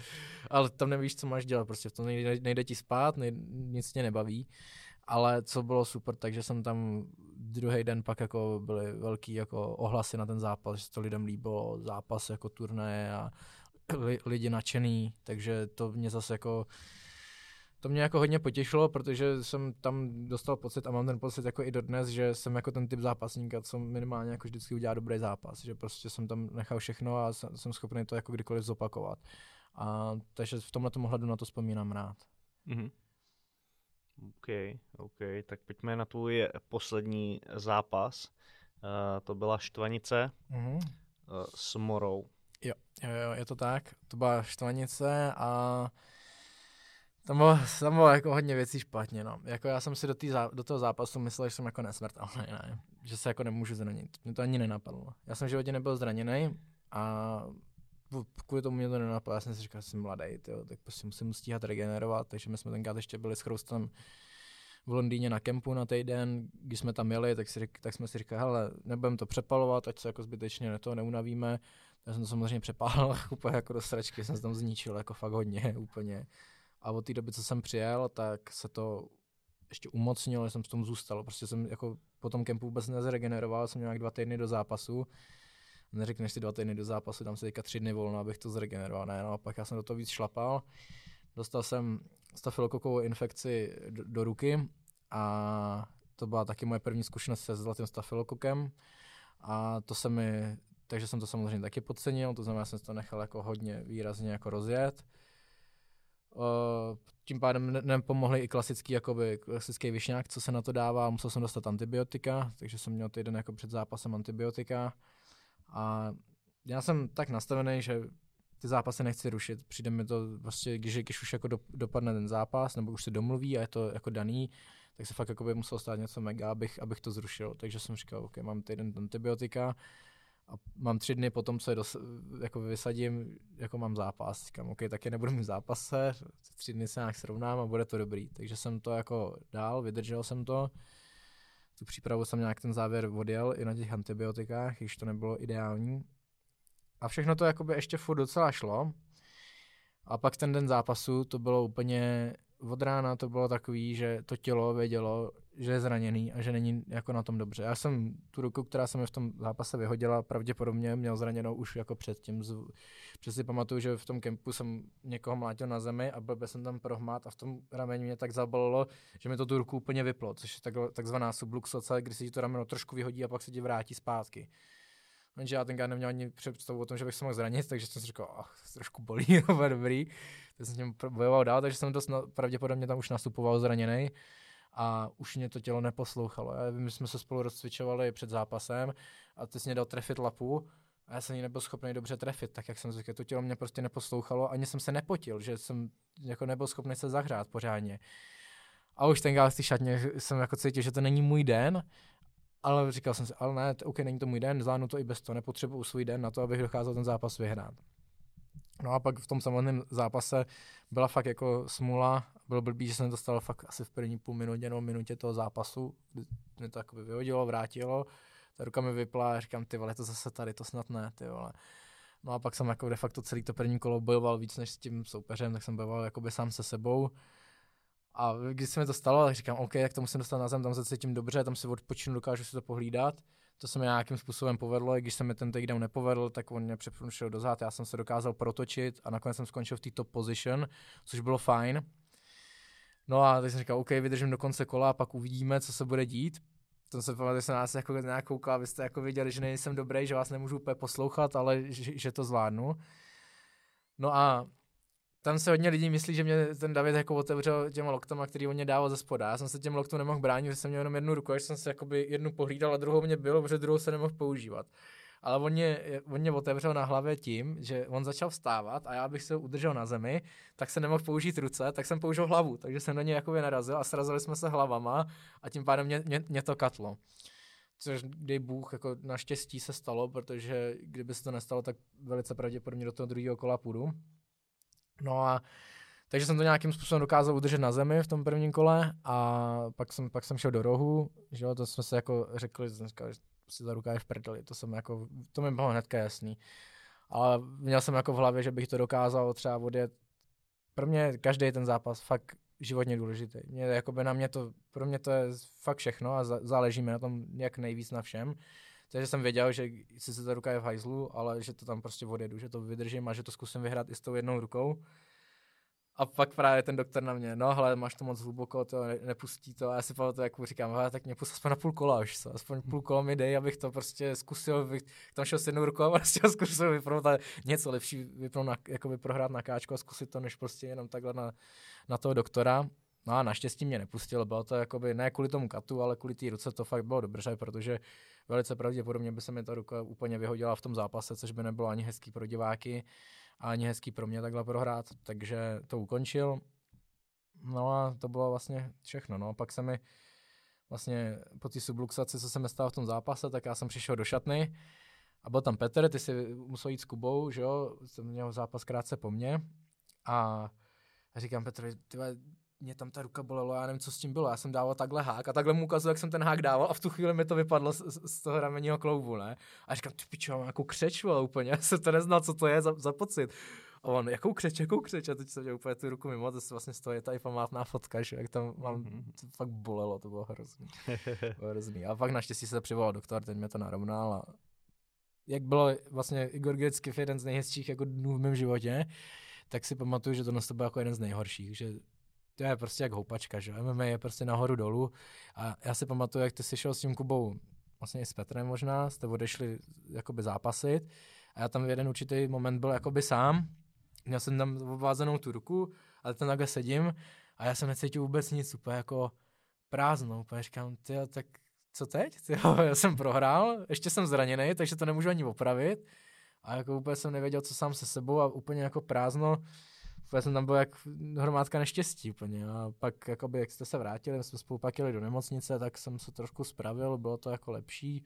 ale tam nevíš, co máš dělat, prostě v tom nejde ti spát, nic tě nebaví. Ale co bylo super, takže jsem tam druhý den pak jako byly velký jako ohlasy na ten zápas, že se to lidem líbilo, zápas jako turnaje a lidi nadšený, takže to mě zase jako hodně potěšilo, protože jsem tam dostal pocit a mám ten pocit jako i dodnes, že jsem jako ten typ zápasníka, co minimálně jako vždycky udělá dobrý zápas, že prostě jsem tam nechal všechno a jsem schopný to jako kdykoliv zopakovat. A takže v tomhle ohledu na to vzpomínám rád. Mm-hmm. OK, tak pojďme na tvůj poslední zápas, to byla Štvanice s Morou. Jo, je to tak, to byla Štvanice a tam bylo jako hodně věcí špatně, no. Jako já jsem si do toho zápasu myslel, že jsem jako nesmrtelný, ne, že se jako nemůžu zranit, mě to ani nenapadlo. Já jsem v životě nebyl zraněný a kvůli tomu mě to nenapadlo, já jsem si říkal, že jsem mladý, tyjo, tak prostě musím stíhat regenerovat, takže my jsme tenkrát ještě byli s Chroustem v Londýně na kempu na týden, když jsme tam jeli, tak jsme si říkali, hele, nebudeme to přepalovat, ať se jako zbytečně to neunavíme, já jsem to samozřejmě přepálil úplně jako do sračky, jsem se tam zničil jako fakt hodně úplně a od té doby, co jsem přijel, tak se to ještě umocnilo, že jsem v tom zůstal, prostě jsem jako po tom kempu vůbec nezregeneroval, jsem nějak 2 týdny do zápasu. Neřekneš si 2 týdny do zápasu, dám si teďka 3 dny volno, abych to zregeneroval, ne, no a pak já jsem do toho víc šlapal, dostal jsem stafilokokovou infekci do ruky a to byla taky moje první zkušenost se zlatým stafilokokem a to se mi, takže jsem to samozřejmě taky podcenil, to znamená, jsem to nechal jako hodně výrazně jako rozjet. Tím pádem nepomohly i klasický višňák, co se na to dává, musel jsem dostat antibiotika, takže jsem měl týden jako před zápasem antibiotika. A já jsem tak nastavený, že ty zápasy nechci rušit, přijde mi to prostě, když už jako dopadne ten zápas, nebo už se domluví a je to jako daný, tak se fakt jako by muselo stát něco mega, abych to zrušil. Takže jsem říkal, ok, mám týden antibiotika a mám 3 dny potom, co je jako vysadím, jako mám zápas. Říkám, ok, tak je nebudu mít zápase, 3 dny se nějak srovnám a bude to dobrý. Takže jsem to jako dál, vydržel jsem to. Tu přípravu jsem nějak ten závěr odjel i na těch antibiotikách, již to nebylo ideální. A všechno to jakoby ještě furt docela šlo. A pak ten den zápasu, to bylo úplně od rána, to bylo takový, že to tělo vědělo, že je zraněný a že není jako na tom dobře. Já jsem tu ruku, která se mi v tom zápase vyhodila, pravděpodobně měl zraněnou už jako předtím. Přesně pamatuju, že v tom kempu jsem někoho mlátil na zemi a byl jsem tam prohmát a v tom rameni mě tak zabolilo, že mi to tu ruku úplně vyplo, což je takzvaná subluxace, když se ti to rameno trošku vyhodí a pak se ti vrátí zpátky. Jenže já tenkrát neměl ani představu o tom, že bych se mohl zranit, takže jsem si říkal, ach, to trošku bolí, ale dobrý. Tak jsem s tím bojoval dál, takže jsem dost pravděpodobně tam už nastupoval zraněnej. A už mě to tělo neposlouchalo. My jsme se spolu rozcvičovali před zápasem a ty jsi mě dal trefit lapu a já jsem ji nebyl schopný dobře trefit, tak jak jsem řekl, to tělo mě prostě neposlouchalo, ani jsem se nepotil, že jsem jako nebyl schopný se zahřát pořádně. A už tenkrát z té šatně jsem jako cítil, že to není můj den, ale říkal jsem si, ale ne, ok, není to můj den, zvládnu to i bez toho, nepotřebuju svůj den na to, abych dokázal ten zápas vyhrát. No a pak v tom samotném zápase byla fakt jako smůla, bylo blbý, že jsem to stalo fakt asi v první půl minutě nebo minutě toho zápasu, kdy mě to jakoby vyhodilo, vrátilo, ta ruka mi vypla a říkám, ty vole, to zase tady, to snad ne, ty vole. No a pak jsem jako de facto celý to první kolo bojoval víc než s tím soupeřem, tak jsem bojoval jakoby sám se sebou. A když se mi to stalo, tak říkám, ok, tak to musím dostat na zem, tam se cítím dobře, tam si odpočinu, dokážu si to pohlídat. To se mi nějakým způsobem povedlo, i když se mi ten takedown nepovedl, tak on mě přepušil do zád, já jsem se dokázal protočit a nakonec jsem skončil v té top position, což bylo fajn. No a teď jsem říkal, ok, vydržím do konce kola a pak uvidíme, co se bude dít. Tam se pamatuju, že jsem nás jako nějak koukal, vy jste jako věděli, že nejsem dobrý, že vás nemůžu úplně poslouchat, ale že to zvládnu. No a tam se hodně lidí myslí, že mě ten David jako otevřel těma loktama, který on mě dával ze spoda. Já jsem se těm loktům nemohl bránit, že jsem měl jenom jednu ruku, až jsem se jakoby jednu pohlídal a druhou mě bylo, protože druhou se nemohl používat. Ale on mě otevřel na hlavě tím, že on začal vstávat a já bych se udržel na zemi, tak se nemohl použít ruce, tak jsem použil hlavu, takže jsem na něj jakoby narazil a srazili jsme se hlavama a tím pádem mě to katlo. což dej Bůh, jako naštěstí se stalo, protože kdyby se to nestalo, tak velice pravděpodobně do toho druhého kola půjdu. No a takže jsem to nějakým způsobem dokázal udržet na zemi v tom prvním kole a pak jsem šel do rohu, že jo, to jsme se jako řekli, že si ta ruka je v prdeli, to mi bylo hnedka jasný. Ale měl jsem jako v hlavě, že bych to dokázal třeba odjet. Pro mě každý ten zápas fakt životně důležitý. Pro mě to je fakt všechno a záleží mi na tom jak nejvíc na všem. Takže jsem věděl, že sice ta ruka je v hajzlu, ale že to tam prostě odjedu, že to vydržím a že to zkusím vyhrát i s tou jednou rukou. A pak právě ten doktor na mě, no hele, máš to moc hluboko, to nepustí to. A já si pamatuju, jak mu říkám, hele, tak mě pust aspoň na půl kola už, co? Aspoň půl kola mi dej, abych to prostě zkusil, abych tam šel s jednou rukou a prostě zkusil vypnout a něco lepší jakoby prohrát na káčku a zkusit to, než prostě jenom takhle na toho doktora. No a naštěstí mě nepustil, bylo to jakoby, ne kvůli tomu katu, ale kvůli té ruce to fakt bylo dobře, protože velice pravděpodobně by se mi ta ruka úplně vyhodila v tom zápase, což by nebylo ani hezký pro diváky. A ani hezký pro mě takhle prohrát, takže to ukončil. No a to bylo vlastně všechno. No. Pak se mi vlastně po té subluxaci, co se mi stalo v tom zápase, tak já jsem přišel do šatny a byl tam Petr, ty si musel jít s Kubou, že jo, jsem měl zápas krátce po mně a říkám Petrovi, tyhle, mě tam ta ruka bolela, já nevím, co s tím bylo, já jsem dával takhle hák a takhle mu ukazuju, jak jsem ten hák dával a v tu chvíli mi to vypadlo z toho ramenního kloubu, ne? A říkám, ty pičo, já mám jakou křeč, ale úplně, já jsem to neznal, co to je za pocit. A on, jakou křeč, a teď jsem měl úplně tu ruku mimo, to vlastně z toho je tady památná fotka, že jak tam mám, to fakt bolelo, to bylo hrozný. A pak naštěstí se přivolal doktor, ten mě to narovnal a jak bylo vlastně Igor Gricko jeden z nejhezčích jako dnů v mém životě, tak si pamatuju, že to bylo jako jeden z nejhorších, že to je prostě jak houpačka, že MMA je prostě nahoru dolů a já si pamatuju, jak ty jsi šel s tím Kubou, vlastně i s Petrem možná, jste odešli jakoby zápasit a já tam v jeden určitý moment byl jakoby sám, měl jsem tam obvázanou tu ruku, ale tam takhle sedím a já jsem necítil vůbec nic, úplně jako prázdno, úplně říkám, tyjo, tak co teď? Tyjo, já jsem prohrál, ještě jsem zraněný, takže to nemůžu ani opravit a jako úplně jsem nevěděl, co sám se sebou a úplně jako prázdno. Já jsem tam byl jak hromádka neštěstí úplně a pak, jakoby, jak jste se vrátili, my jsme spolu pak jeli do nemocnice, tak jsem se trošku spravil, bylo to jako lepší,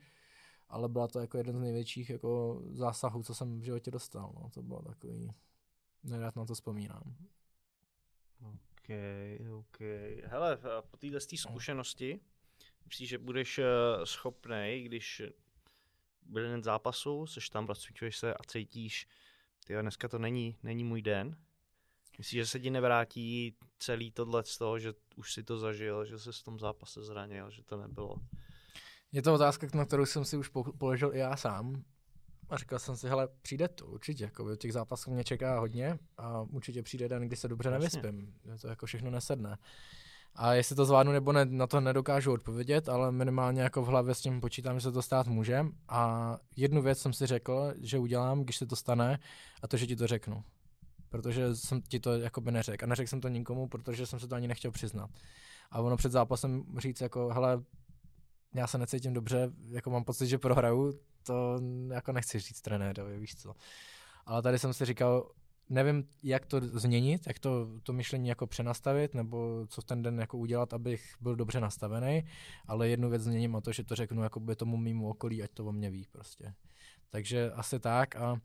ale byla to jako jeden z největších jako zásahů, co jsem v životě dostal, no. To bylo takový, nerad na to vzpomínám. Ok. Hele, po této zkušenosti, myslíš, že budeš schopnej, když byl den zápasu, seš tam, rozcvičuješ se a cítíš, tyjo, dneska to není můj den? Myslíš, že se ti nevrátí celý tohle z toho, že už si to zažil, že se v tom zápase zranil, že to nebylo? Je to otázka, na kterou jsem si už položil i já sám. A říkal jsem si, hele, přijde to určitě, jakoby, těch zápasů mě čeká hodně a určitě přijde den, kdy se dobře nevyspím, že to jako všechno nesedne. A jestli to zvládnu nebo ne, na to nedokážu odpovědět, ale minimálně jako v hlavě s tím počítám, že se to stát může. A jednu věc jsem si řekl, že udělám, když se to stane, a to, že ti to řeknu. Protože jsem ti to jakoby neřekl. A neřekl jsem to nikomu, protože jsem se to ani nechtěl přiznat. A ono před zápasem říct jako, hele, já se necítím dobře, jako mám pocit, že prohraju, to jako nechci říct trenérovi, víš co. Ale tady jsem si říkal, nevím, jak to změnit, jak to myšlení jako přenastavit, nebo co v ten den jako udělat, abych byl dobře nastavený, ale jednu věc změním a to, že to řeknu jakoby tomu mýmu okolí, ať to o mě ví prostě. Takže asi tak a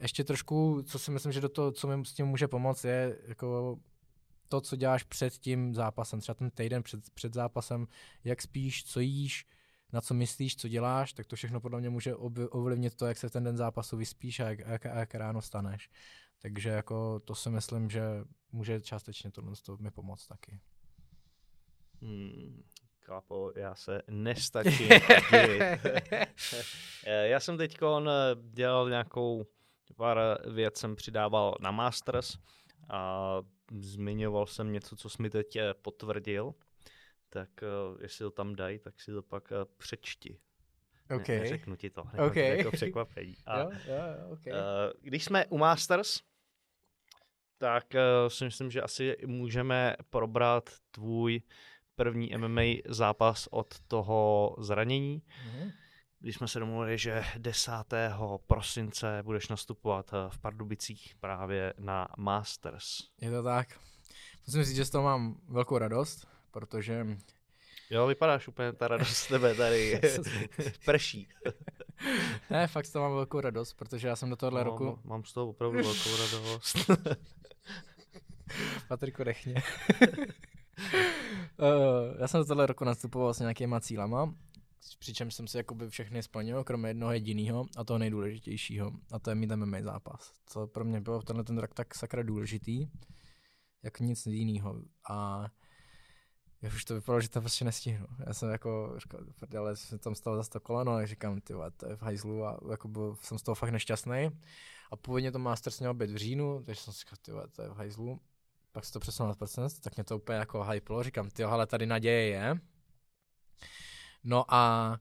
ještě trošku, co si myslím, že do toho, co mi s tím může pomoct, je jako to, co děláš před tím zápasem, třeba ten týden před zápasem, jak spíš, co jíš, na co myslíš, co děláš, tak to všechno podle mě může ovlivnit to, jak se ten den zápasu vyspíš a jak ráno staneš. Takže jako to si myslím, že může částečně to mi pomoct taky. Kápo, já se nestačím divit. Já jsem teďkon dělal nějakou pár věc jsem přidával na Masters a zmiňoval jsem něco, co jsi mi teď potvrdil, tak jestli to tam dají, tak si to pak přečti. Okay. Neřeknu ti to, nechám okay. Jako překvapení. A, jo, okay. Když jsme u Masters, tak si myslím, že asi můžeme probrat tvůj první MMA zápas od toho zranění. Mm-hmm. Když jsme se domluvili, že 10. prosince budeš nastupovat v Pardubicích právě na Masters. Je to tak. Musím říct, že z toho mám velkou radost, protože... Jo, vypadáš úplně ta radost z tebe tady. Prší. Ne, fakt to mám velkou radost, protože já jsem do tohohle roku... Mám z toho opravdu velkou radost. Patriku, dechně. Já jsem do tohohle roku nastupoval s nějakýma cílama, přičemž jsem si jakoby všechny splnil, kromě jednoho jedinýho a toho nejdůležitějšího. A to je mít MMA zápas. Co pro mě bylo tenhle rok tak sakra důležitý, jako nic jinýho. A já už to vypadalo, že to prostě nestihnu. Já jsem jako říkal, ale jsem tam stalo zase to koleno, a říkám, ty vole, to je v hajzlu a jako byl, jsem z toho fakt nešťastný. A původně to Masters měl být v říjnu, takže jsem si říkal, ty vole, to je v hajzlu. Pak se to přesunul na procent, tak mě to úplně jako hypelo, říkám, ty hele, tady naděje je. No a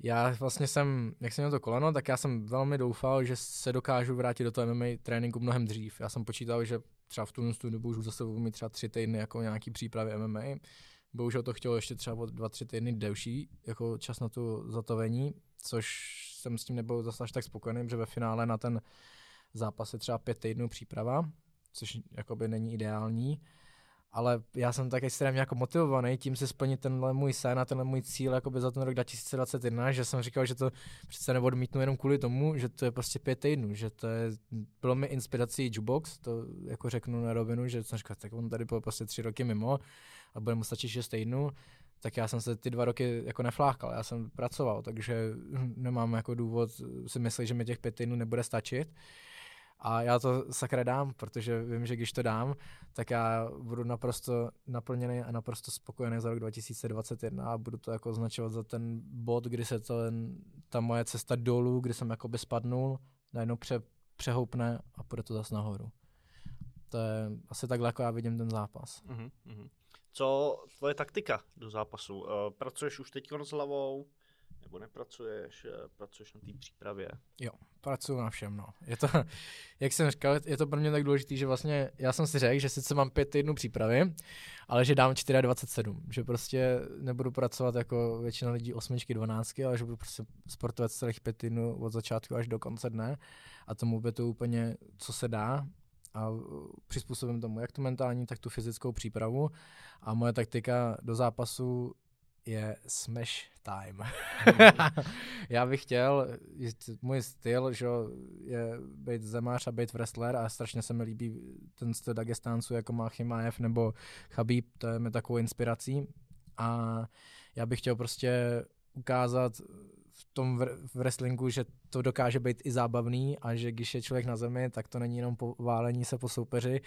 já vlastně jsem, jak jsem měl to koleno, tak já jsem velmi doufal, že se dokážu vrátit do toho MMA tréninku mnohem dřív. Já jsem počítal, že třeba v tu dobu už za sebou mít třeba 3 týdny jako nějaký přípravy MMA. Bohužel to chtělo ještě třeba 2-3 týdny delší jako čas na tu zatovení, což jsem s tím nebyl zase až tak spokojený, protože ve finále na ten zápas je třeba 5 týdnů příprava, což jakoby není ideální. Ale já jsem tak extrémně jako motivovaný tím si splnit tenhle můj sen a tenhle můj cíl jakoby za ten rok 2021, že jsem říkal, že to přece neodmítnu jenom kvůli tomu, že to je prostě 5 týdnů, že to je, bylo mi inspirací G-Box, to jako řeknu na rovinu, že jsem říkal, tak on tady byl prostě 3 roky mimo a bude mu stačit 6 týdnů, tak já jsem se ty 2 roky jako neflákal, já jsem pracoval, takže nemám jako důvod si myslet, že mi těch 5 týdnů nebude stačit. A já to sakra dám, protože vím, že když to dám, tak já budu naprosto naplněný a naprosto spokojený za rok 2021 a budu to jako označovat za ten bod, kdy se ta moje cesta dolů, kdy jsem jakoby spadnul, najednou přehoupne a půjde to zase nahoru. To je asi takhle, jako já vidím ten zápas. Mm-hmm. Co tvoje taktika do zápasu? Pracuješ už teď s hlavou? Nebo nepracuješ, pracuješ na té přípravě? Jo, pracuju na všem, no. Je to, jak jsem říkal, je to pro mě tak důležitý, že vlastně já jsem si řekl, že sice mám 5 týdnů přípravy, ale že dám 24, že prostě nebudu pracovat jako většina lidí 8, 12, ale že budu prostě sportovat celých 5 týdnů od začátku až do konce dne a tomu by to úplně, co se dá, a přizpůsobím tomu jak tu mentální, tak tu fyzickou přípravu a moje taktika do zápasu je smash time. Já bych chtěl, můj styl, že je být zemář a být wrestler a strašně se mi líbí ten styl Dagestánců, jako má Chimájev nebo Chabíb, to je mi takovou inspirací. A já bych chtěl prostě ukázat v tom wrestlingu, že to dokáže být i zábavný a že když je člověk na zemi, tak to není jenom poválení se po soupeři,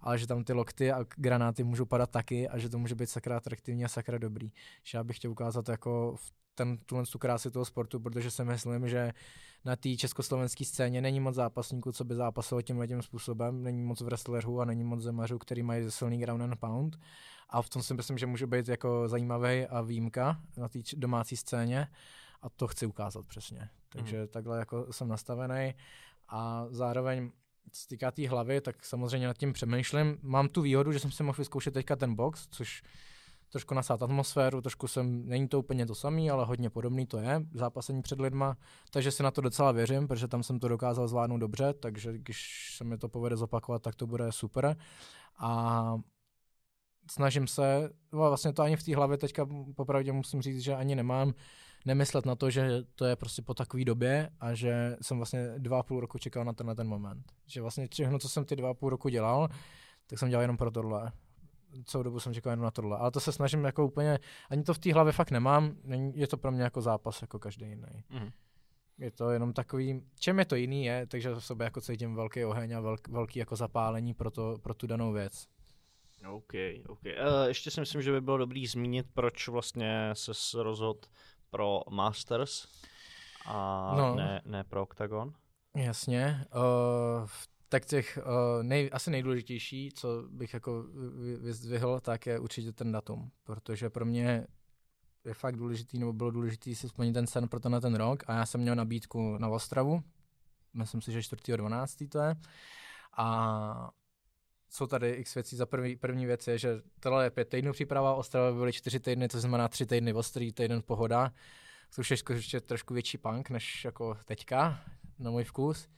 ale že tam ty lokty a granáty můžou padat taky a že to může být sakra atraktivní a sakra dobrý. Že já bych chtěl ukázat jako tuhle krásu toho sportu, protože si myslím, že na té československé scéně není moc zápasníků, co by zápasilo tímhletím způsobem, není moc wrestlerů a není moc zemařů, který mají silný ground and pound. A v tom si myslím, že může být jako zajímavý a výjimka na té domácí scéně. A to chci ukázat přesně. Takže takhle jako jsem nastavený. A zároveň, co se týká té hlavy, tak samozřejmě nad tím přemýšlím. Mám tu výhodu, že jsem si mohl vyzkoušet teďka ten box, což trošku nasát atmosféru, není to úplně to samý, ale hodně podobný to je, zápasení před lidma. Takže si na to docela věřím, protože tam jsem to dokázal zvládnout dobře, takže když se mi to povede zopakovat, tak to bude super. A snažím se, vlastně to ani v té hlavě teďka popravdě musím říct, že ani nemám, nemyslet na to, že to je prostě po takové době a že jsem vlastně 2,5 roku čekal na tenhle ten moment. Že vlastně všechno, co jsem ty 2,5 roku dělal, tak jsem dělal jenom pro tohle. Celou dobu jsem čekal jenom na tohle. Ale to se snažím jako úplně, ani to v té hlavě fakt nemám, je to pro mě jako zápas jako každý jiný. Mm. Je to jenom takový, čem je to jiný je, takže v sobě jako cítím velký oheň a velký jako zapálení pro tu danou věc. OK. Ještě si myslím, že by bylo dobrý zmínit, proč vlastně ses rozhodl pro Masters a ne pro Octagon. Jasně. Tak těch asi nejdůležitější, co bych jako vyzdvihl, tak je určitě ten datum, protože pro mě je fakt důležitý, nebo bylo důležitý si splnit ten sen pro ten rok a já jsem měl nabídku na Ostravu, myslím si, že 4.12. to je. A jsou tady x věcí. Za první věc je, že tohle je 5 týdnů příprava, Ostrava byly 4 týdny, to znamená 3 týdny ostrý, týden pohoda. To už ještě trošku větší punk než jako teďka, na můj vkus.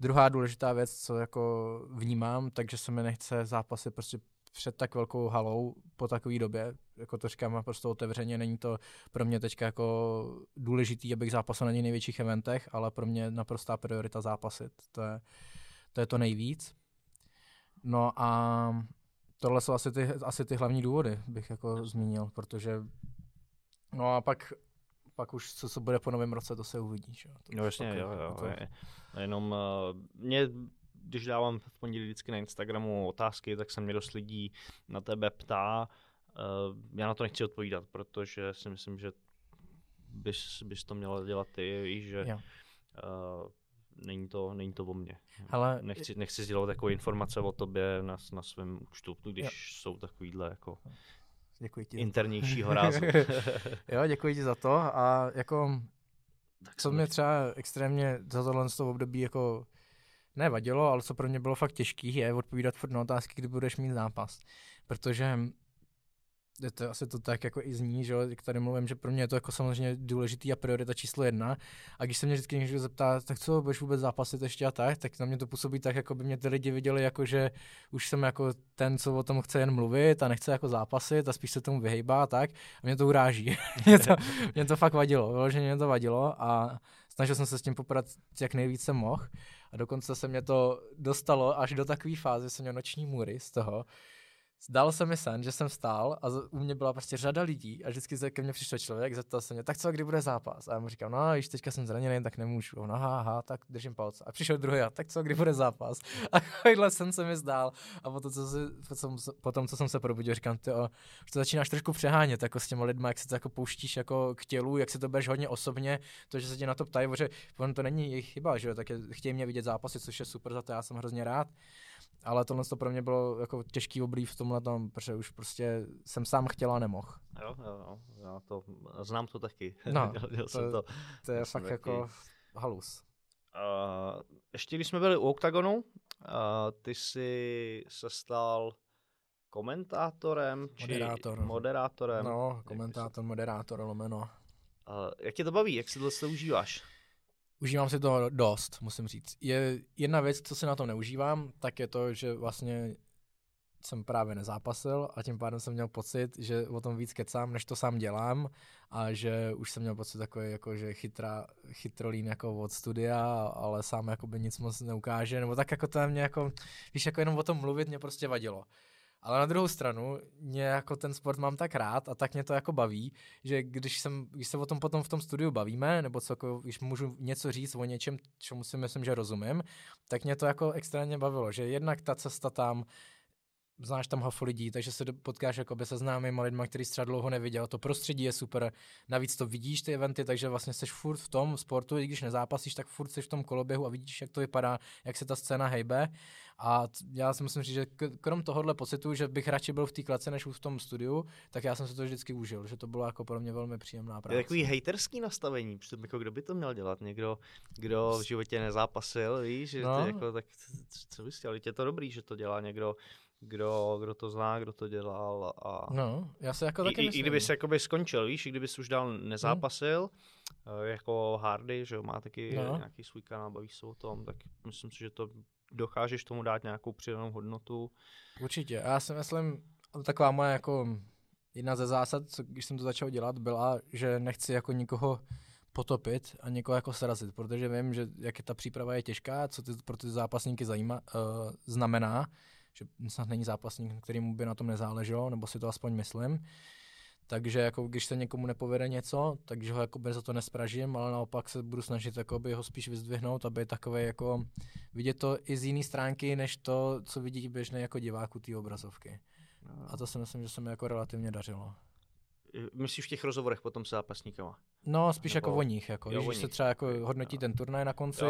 Druhá důležitá věc, co jako vnímám, takže se mi nechce zápasy prostě před tak velkou halou po takové době, jako to říkám prostě otevřeně, není to pro mě teďka jako důležitý, abych zápasil na největších eventech, ale pro mě naprostá priorita zápasit, to je to nejvíc. No a tohle jsou asi ty hlavní důvody, bych jako zmínil, protože no a pak už co bude po novém roce, to se uvidí. Že? No jasně, jo. To... Jenom mě, když dávám v pondělí vždycky na Instagramu otázky, tak se mě dost lidí na tebe ptá. Já na to nechci odpovídat, protože si myslím, že bys to měla dělat ty, víš, že není to o mně. Hele, nechci sdělat takové informace o tobě na svém účtu, když jsou takovýhle jako... Děkuji ti. Internějšího rázu. Jo, děkuji ti za to a jako co mě třeba extrémně za tohle z toho období jako nevadilo, ale co pro mě bylo fakt těžký, je odpovídat na otázky, kdy budeš mít zápas. Protože to asi to tak jako i zní, že jak tady mluvím, že pro mě je to jako samozřejmě důležitý a priorita číslo 1. A když se mě vždycky někdo zeptá, tak co, budeš vůbec zápasit ještě a tak na mě to působí tak, jako by mě ty lidi viděli, jako že už jsem jako ten, co o tom chce jen mluvit a nechce jako zápasit a spíš se tomu vyhejbá a tak. A mě to uráží. mě to fakt vadilo, vyloženě mě to vadilo a snažil jsem se s tím poprat, jak nejvíc jsem mohl. A dokonce se mě to dostalo až do takové fáze, jsem měl noční můry z toho. Zdal se mi sen, že jsem stál a u mě byla prostě řada lidí a vždycky ke mně přišel člověk, zeptal se mě, tak co, kdy bude zápas? A já mu říkám, no již teďka jsem zraněný, tak nemůžu. No aha, tak držím palce. A přišel druhý, tak co, kdy bude zápas? A takovýhle sen se mi zdál. A potom, co jsem se probudil, říkám, tyjo, už to začínáš trošku přehánět jako s těma lidma, jak se to jako pouštíš jako k tělu, jak se to bereš hodně osobně, to, že se tě na to ptají, protože to není jejich chyba, že jo, tak chtějí mě vidět zápasy, což je super, za to já jsem hrozně rád. Ale tohle to pro mě bylo jako těžký oblí v tomhle tam, protože už prostě jsem sám chtěl a nemohl. Jo, já to znám to taky. No, to je fakt taky. Jako halus. Ještě když jsme byli u Octagonu, ty jsi se stal komentátorem, moderátor. Či moderátorem. No, komentátor, moderátor, lomeno. Jak tě to baví, jak si to užíváš? Užívám si toho dost, musím říct. Je jedna věc, co si na tom neužívám, tak je to, že vlastně jsem právě nezápasil a tím pádem jsem měl pocit, že o tom víc kecám, než to sám dělám a že už jsem měl pocit takový, jako, že chytrolín jako od studia, ale sám jakoby nic moc neukáže, nebo tak jako to mě jako, víš, jako jenom o tom mluvit mě prostě vadilo. Ale na druhou stranu, mě jako ten sport mám tak rád a tak mě to jako baví, že když se o tom potom v tom studiu bavíme, nebo co, jako, když můžu něco říct o něčem, čemu si myslím, že rozumím, tak mě to jako extrémně bavilo, že jednak ta cesta tam, znáš tam hafu lidí, takže se potkáš jakoby se známýma lidma, který jsi třeba dlouho neviděl, to prostředí je super, navíc to vidíš ty eventy, takže vlastně seš furt v tom sportu, i když nezápasíš, tak furt seš v tom koloběhu a vidíš, jak to vypadá, jak se ta scéna hejbe. A já si musím říct, že krom tohohle pocitu, že bych radši byl v té klece než v tom studiu, tak já jsem se to vždycky užil, že to bylo jako pro mě velmi příjemná práce. Je takový hejterský nastavení, protože jako kdo by to měl dělat? Někdo, kdo v životě nezápasil, víš, že no. Jako, tak co bys chtěl, je to dobrý, že to dělá někdo, kdo to zná, kdo to dělal a... No, já se jako taky myslím. I kdyby jsi jakoby skončil, víš, i kdyby jsi už dál nezápasil, jako Hardy, že jo, má taky nějaký svůj kanál, baví se o tom, tak myslím si, že to dokážeš tomu dát nějakou přidanou hodnotu. Určitě, a já si myslím, taková moje jako jedna ze zásad, když jsem to začal dělat, byla, že nechci jako nikoho potopit a někoho jako srazit, protože vím, že jak je ta příprava je těžká, co ty pro ty zápasníky znamená, že snad není zápasník, kterýmu by na tom nezáleželo, nebo si to aspoň myslím. Takže jako když se někomu nepovede něco, takže ho jako za to nespražím, ale naopak se budu snažit jakoby ho spíš vyzdvihnout, aby takové jako vidět to i z jiné stránky, než to, co vidí běžný jako diváků té obrazovky. A to si myslím, že se mi jako relativně dařilo. Myslíš v těch rozhovorech potom s zápasníkama? No, spíš nebo... jako o nich. Jako. Jo, když o nich. Se třeba jako hodnotí ten turnaj na konci,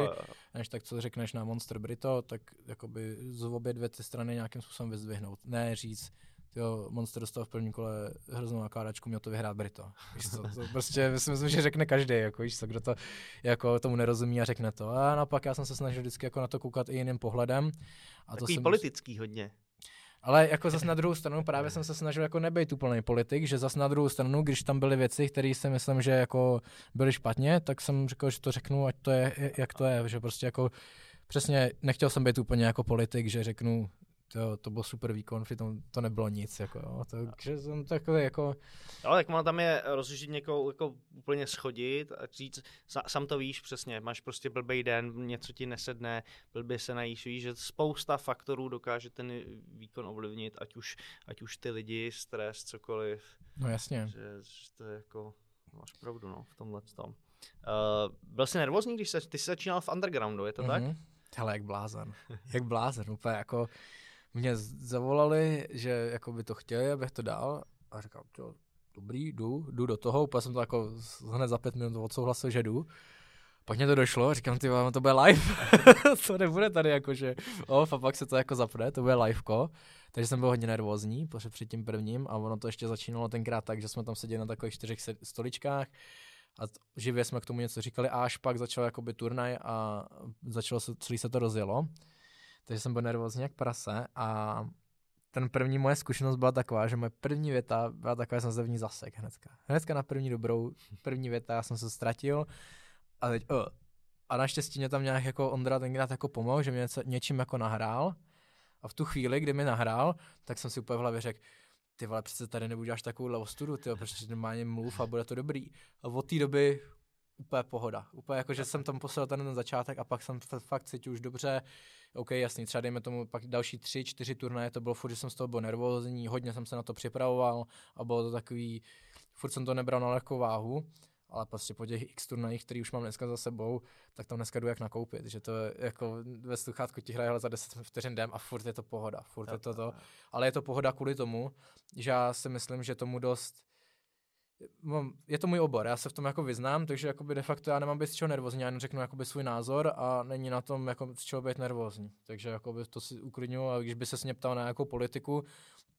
než tak co řekneš na Monster Brito, tak jakoby z obě dvě ty strany nějakým způsobem vyzdvihnout. Ne říct, jo, Monster dostal v prvním kole hroznou nakládačku, měl to vyhrát Brito. Víš co, to prostě myslím, že řekne každý, jako, víš co, kdo to, jako, tomu nerozumí a řekne to. A naopak já jsem se snažil vždycky jako na to koukat i jiným pohledem. A takový to politický hodně. Ale jako zas na druhou stranu právě jsem se snažil jako nebejt úplný politik, že zas na druhou stranu, když tam byly věci, které si myslím, že jako byly špatně, tak jsem řekl, že to řeknu, ať to je, jak to je, že prostě jako přesně nechtěl jsem být úplně jako politik, že řeknu to byl super výkon, přitom to nebylo nic, jako jo, takže jsem takový jako... Jo, tak má tam je rozlišit někoho, jako úplně schodit a říct, sám to víš přesně, máš prostě blbej den, něco ti nesedne, blbě se najíš, víš, že spousta faktorů dokáže ten výkon ovlivnit, ať už ty lidi, stres, cokoliv. No jasně. Že to je jako, máš pravdu, no, v tomhle tom. Byl jsi nervózní, když ty jsi začínal v undergroundu, je to tak? Hele, jak blázen, úplně jako mě zavolali, že jako by to chtěli, abych to dal a říkám, jo, dobrý, jdu do toho, úplně jsem to jako hned za 5 minut odsouhlasil, že jdu. Pak mě to došlo, říkám, ty vám, to bude live, to nebude tady jakože off a pak se to jako zapne, to bude liveko, takže jsem byl hodně nervózní před tím prvním a ono to ještě začínalo tenkrát tak, že jsme tam seděli na takových 4 stoličkách, a živě jsme k tomu něco říkali a až pak začal jakoby turnaj a celý se to rozjelo. Takže jsem byl nervózní jak prase a ten první moje zkušenost byla taková, že moje první věta byla taková, že jsem se v ní zasek hnedka. Hnedka na první dobrou, první věta, já jsem se ztratil a teď a naštěstí mě tam nějak jako Ondra tenkrát jako pomohl, že mě něčím jako nahrál a v tu chvíli, kdy mi nahrál, tak jsem si úplně v hlavě řekl, ty vole, přece tady nebudu děláš takovouhle ostudu, tyjo, protože normálně mluv a bude to dobrý. A od té doby úplně pohoda. Úplně jako, že jsem tam poslal ten začátek a pak jsem fakt cítil už dobře. OK, jasný, třeba dejme tomu pak další 3-4 turnaje, to bylo furt, že jsem z toho byl nervózní, hodně jsem se na to připravoval a bylo to takový, furt jsem to nebral na lehkou váhu, ale prostě po těch x turnajích, který už mám dneska za sebou, tak tam dneska jdu jak nakoupit, že to jako ve sluchátku ti hraje za 10 vteřin jdem a furt je to pohoda, furt je to to, ale je to pohoda kvůli tomu, že já si myslím, že tomu dost, je to můj obor, já se v tom jako vyznám, takže jakoby de facto já nemám být z čeho nervózní, já jenom řeknu jakoby svůj názor a není na tom jako z čeho být nervózní, takže jakoby to si uklidňuji a když by se mě ptal na nějakou politiku,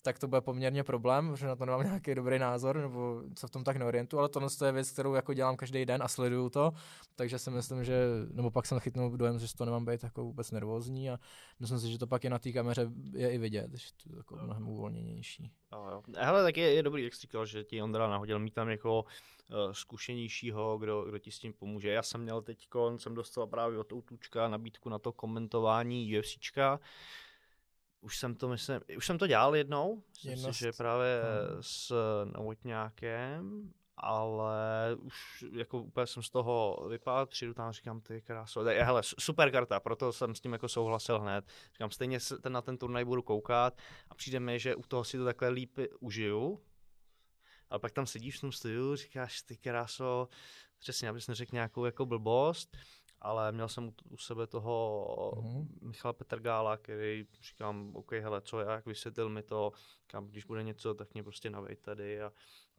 tak to bude poměrně problém, protože na to nemám nějaký dobrý názor, nebo se v tom tak neorientuju, ale tohle je věc, kterou jako dělám každý den a sleduju to, takže si myslím, že, nebo pak jsem chytnul dojem, že z toho nemám být jako vůbec nervózní a myslím si, že to pak je na té kameře je i vidět, že to je jako mnohem uvolněnější. Hele, tak je dobrý, jak jsi říkal, že ti Ondra nahodil mít tam jako zkušenějšího, kdo ti s tím pomůže. Já jsem měl jsem dostal právě od Outučka nabídku na to komentování UFCčka. Už jsem to dělal jednou, myslím si, že právě s Novotňákem, ale už jako úplně jsem z toho vypadl, přijdu tam a říkám, ty krásu, hele, super karta, proto jsem s tím jako souhlasil hned. Říkám, stejně na ten turnaj budu koukat a přijde mi, že u toho si to takhle líp užiju, ale pak tam sedíš v tom studiu, říkáš, ty krásu, přesně, abys neřekl nějakou jako blbost. Ale měl jsem u sebe toho Michala Petrgála, který říkám, OK, hele, co jak, vysvětlil mi to, kam, když bude něco, tak mě prostě navej tady a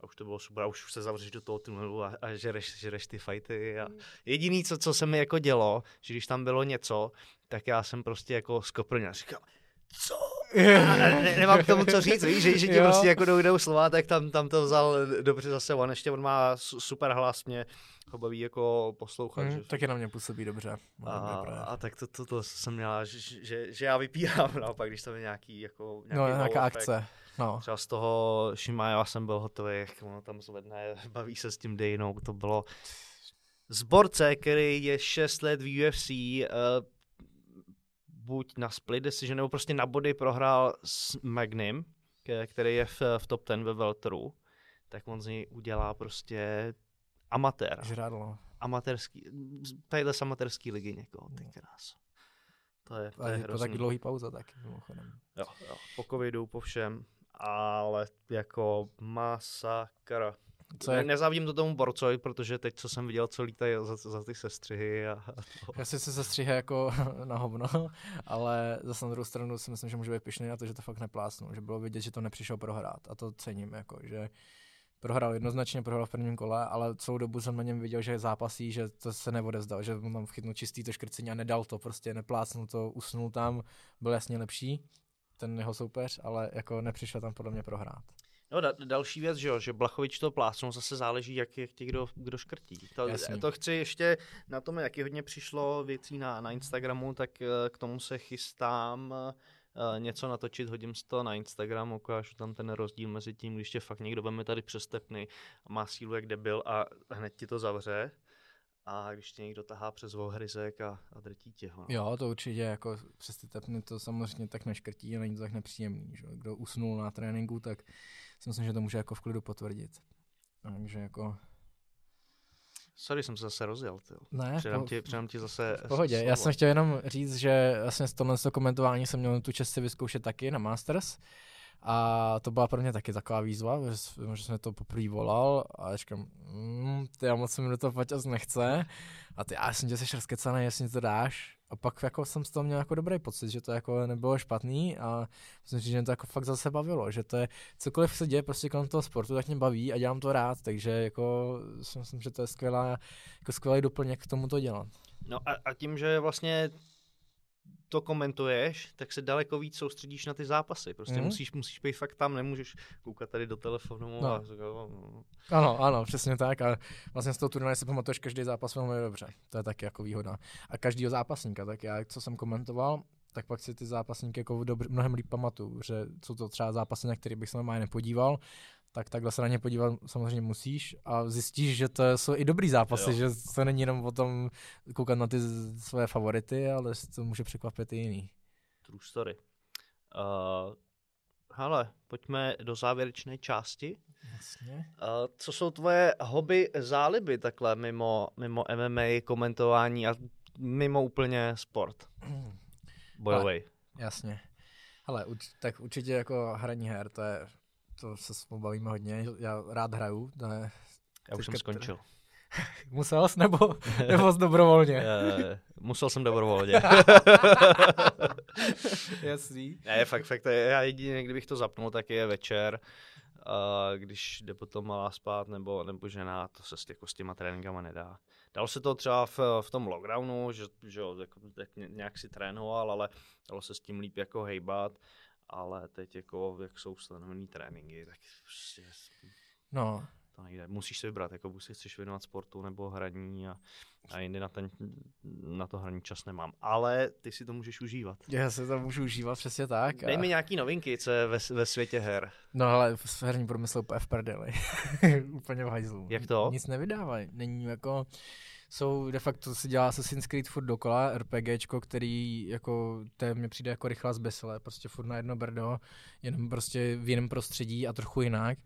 už to bylo super, a už se zavřeš do toho tunelu a žereš ty fajty. A jediný, co se mi jako dělo, že když tam bylo něco, tak já jsem prostě jako skoprnil a říkal, co? Nemám k tomu co říct, víš, že ti prostě jako dojdou slova, tak tam to vzal dobře za sebou. A ještě on má super hlas, mě ho baví jako poslouchat. Tak je na mě působí dobře. A tak to jsem měla, že já vypírám naopak, když tam je nějaká akce. No. Třeba z toho Chimájeva jsem byl hotový, jak ono tam zvedne, baví se s tím Dejnou. To bylo zborce, který je 6 let v UFC, buď na split decision, nebo prostě na body prohrál s Magnim, který je v top 10 ve welteru, tak on z něj udělá prostě amatér. Žrádlo. Tadyhle z amatérský ligy někoho, ty krás. To je hrozný. To taky dlouhý pauza taky, mimochodem. Jo, po covidu, po všem, ale jako masakra. Nezávidím to tomu borcovi, protože teď, co jsem viděl, co lítají za ty sestřihy. Já si se sestřihy jako na hovno, ale zase na druhou stranu si myslím, že můžu být pyšný na to, že to fakt neplásnu, že bylo vidět, že to nepřišel prohrát a to cením, jako, že prohrál jednoznačně v prvním kole, ale celou dobu jsem na něm viděl, že zápasí, že to se neodevzdal, že mu tam chytnul čistý to škrcení a nedal to, prostě neplácnul to, usnul tam, byl jasně lepší ten jeho soupeř, ale jako nepřišel tam podle mě prohrát. No, další věc, že Blachovič to plácnou, zase záleží, jak ti kdo škrtí. To chci ještě, na tom jaký hodně přišlo věcí na Instagramu, tak k tomu se chystám něco natočit, hodím si to na Instagram, ukážu tam ten rozdíl mezi tím, když tě fakt někdo veme tady přestepný, má sílu jak debil a hned ti to zavře. a když tě někdo tahá přes ohryzek a drtí tě ho. No. Jo, to určitě, jako přes ty tepny to samozřejmě tak neškrtí a není to tak nepříjemný. Že? Kdo usnul na tréninku, tak si myslím, že to může jako v klidu potvrdit. Takže jako... Sorry, jsem se zase rozjel, tyjo. Ne, předám ti zase... V pohodě, slovo. Já jsem chtěl jenom říct, že vlastně z tohle komentování jsem měl tu čest si vyzkoušet taky na Masters. A to byla pro mě taky taková výzva, že jsem to poprvé volal a říkám, já moc se mi do toho paťas nechce. A ty, já jsem tě seš rozkecanej, jestli to dáš. A pak jako jsem z toho měl jako dobrý pocit, že to jako nebylo špatný a myslím, že mě to jako fakt zase bavilo, že to je, cokoliv se děje prostě kolem toho sportu, tak mě baví a dělám to rád, takže jako si myslím, že to je skvělý doplněk k tomu to dělat. No a tím, že vlastně to komentuješ, tak se daleko víc soustředíš na ty zápasy. Prostě musíš být fakt tam, nemůžeš koukat tady do telefonu. No. Ano, přesně tak. A vlastně z toho turnaje si pamatuješ každý zápas velmi dobře. To je taky jako výhoda. A každýho zápasníka, tak já, co jsem komentoval, tak pak si ty zápasníky jako mnohem líp pamatuju, že jsou to třeba zápasy, na který bych se normálně nepodíval, tak takhle se na ně podívat samozřejmě musíš a zjistíš, že to jsou i dobrý zápasy, jo. Že to není jenom o tom koukat na ty své favority, ale to může překvapit i jiný. True story. Hele, pojďme do závěrečné části. Jasně. Co jsou tvoje hobby, záliby takhle mimo MMA, komentování a mimo úplně sport? Bojovej. Jasně. Hele, tak určitě jako hraní her, to je... To se bavíme hodně, já rád hraju. Ne. Já už jsem skončil. Musel jsi nebo jsi dobrovolně? Musel jsem dobrovolně. Jasný. Ne, fakt, já jedině, kdybych to zapnul, tak je večer, když jde potom malá spát nebo žena, to se jako s těma tréninkama nedá. Dalo se to třeba v tom lockdownu, že tak nějak si trénoval, ale dalo se s tím líp jako hejbat. Ale teď jako, jak jsou stanovený tréninky, tak prostě no. To nejde. Musíš se vybrat, jako buď si chceš věnovat sportu nebo hraní a jindy na to hraní čas nemám. Ale ty si to můžeš užívat. Já se to můžu užívat, přesně tak. Dej mi nějaký novinky, co je ve světě her. No ale v herním průmyslu úplně v prdeli. Úplně v hajzlu. Jak to? Nic nevydávají. Není jako... Jsou de facto, se dělá Assassin's Creed furt dokola, RPGčko, který jako, to mně přijde jako rychlá zbysle, prostě furt na jedno brdo, jenom prostě v jiném prostředí a trochu jinak.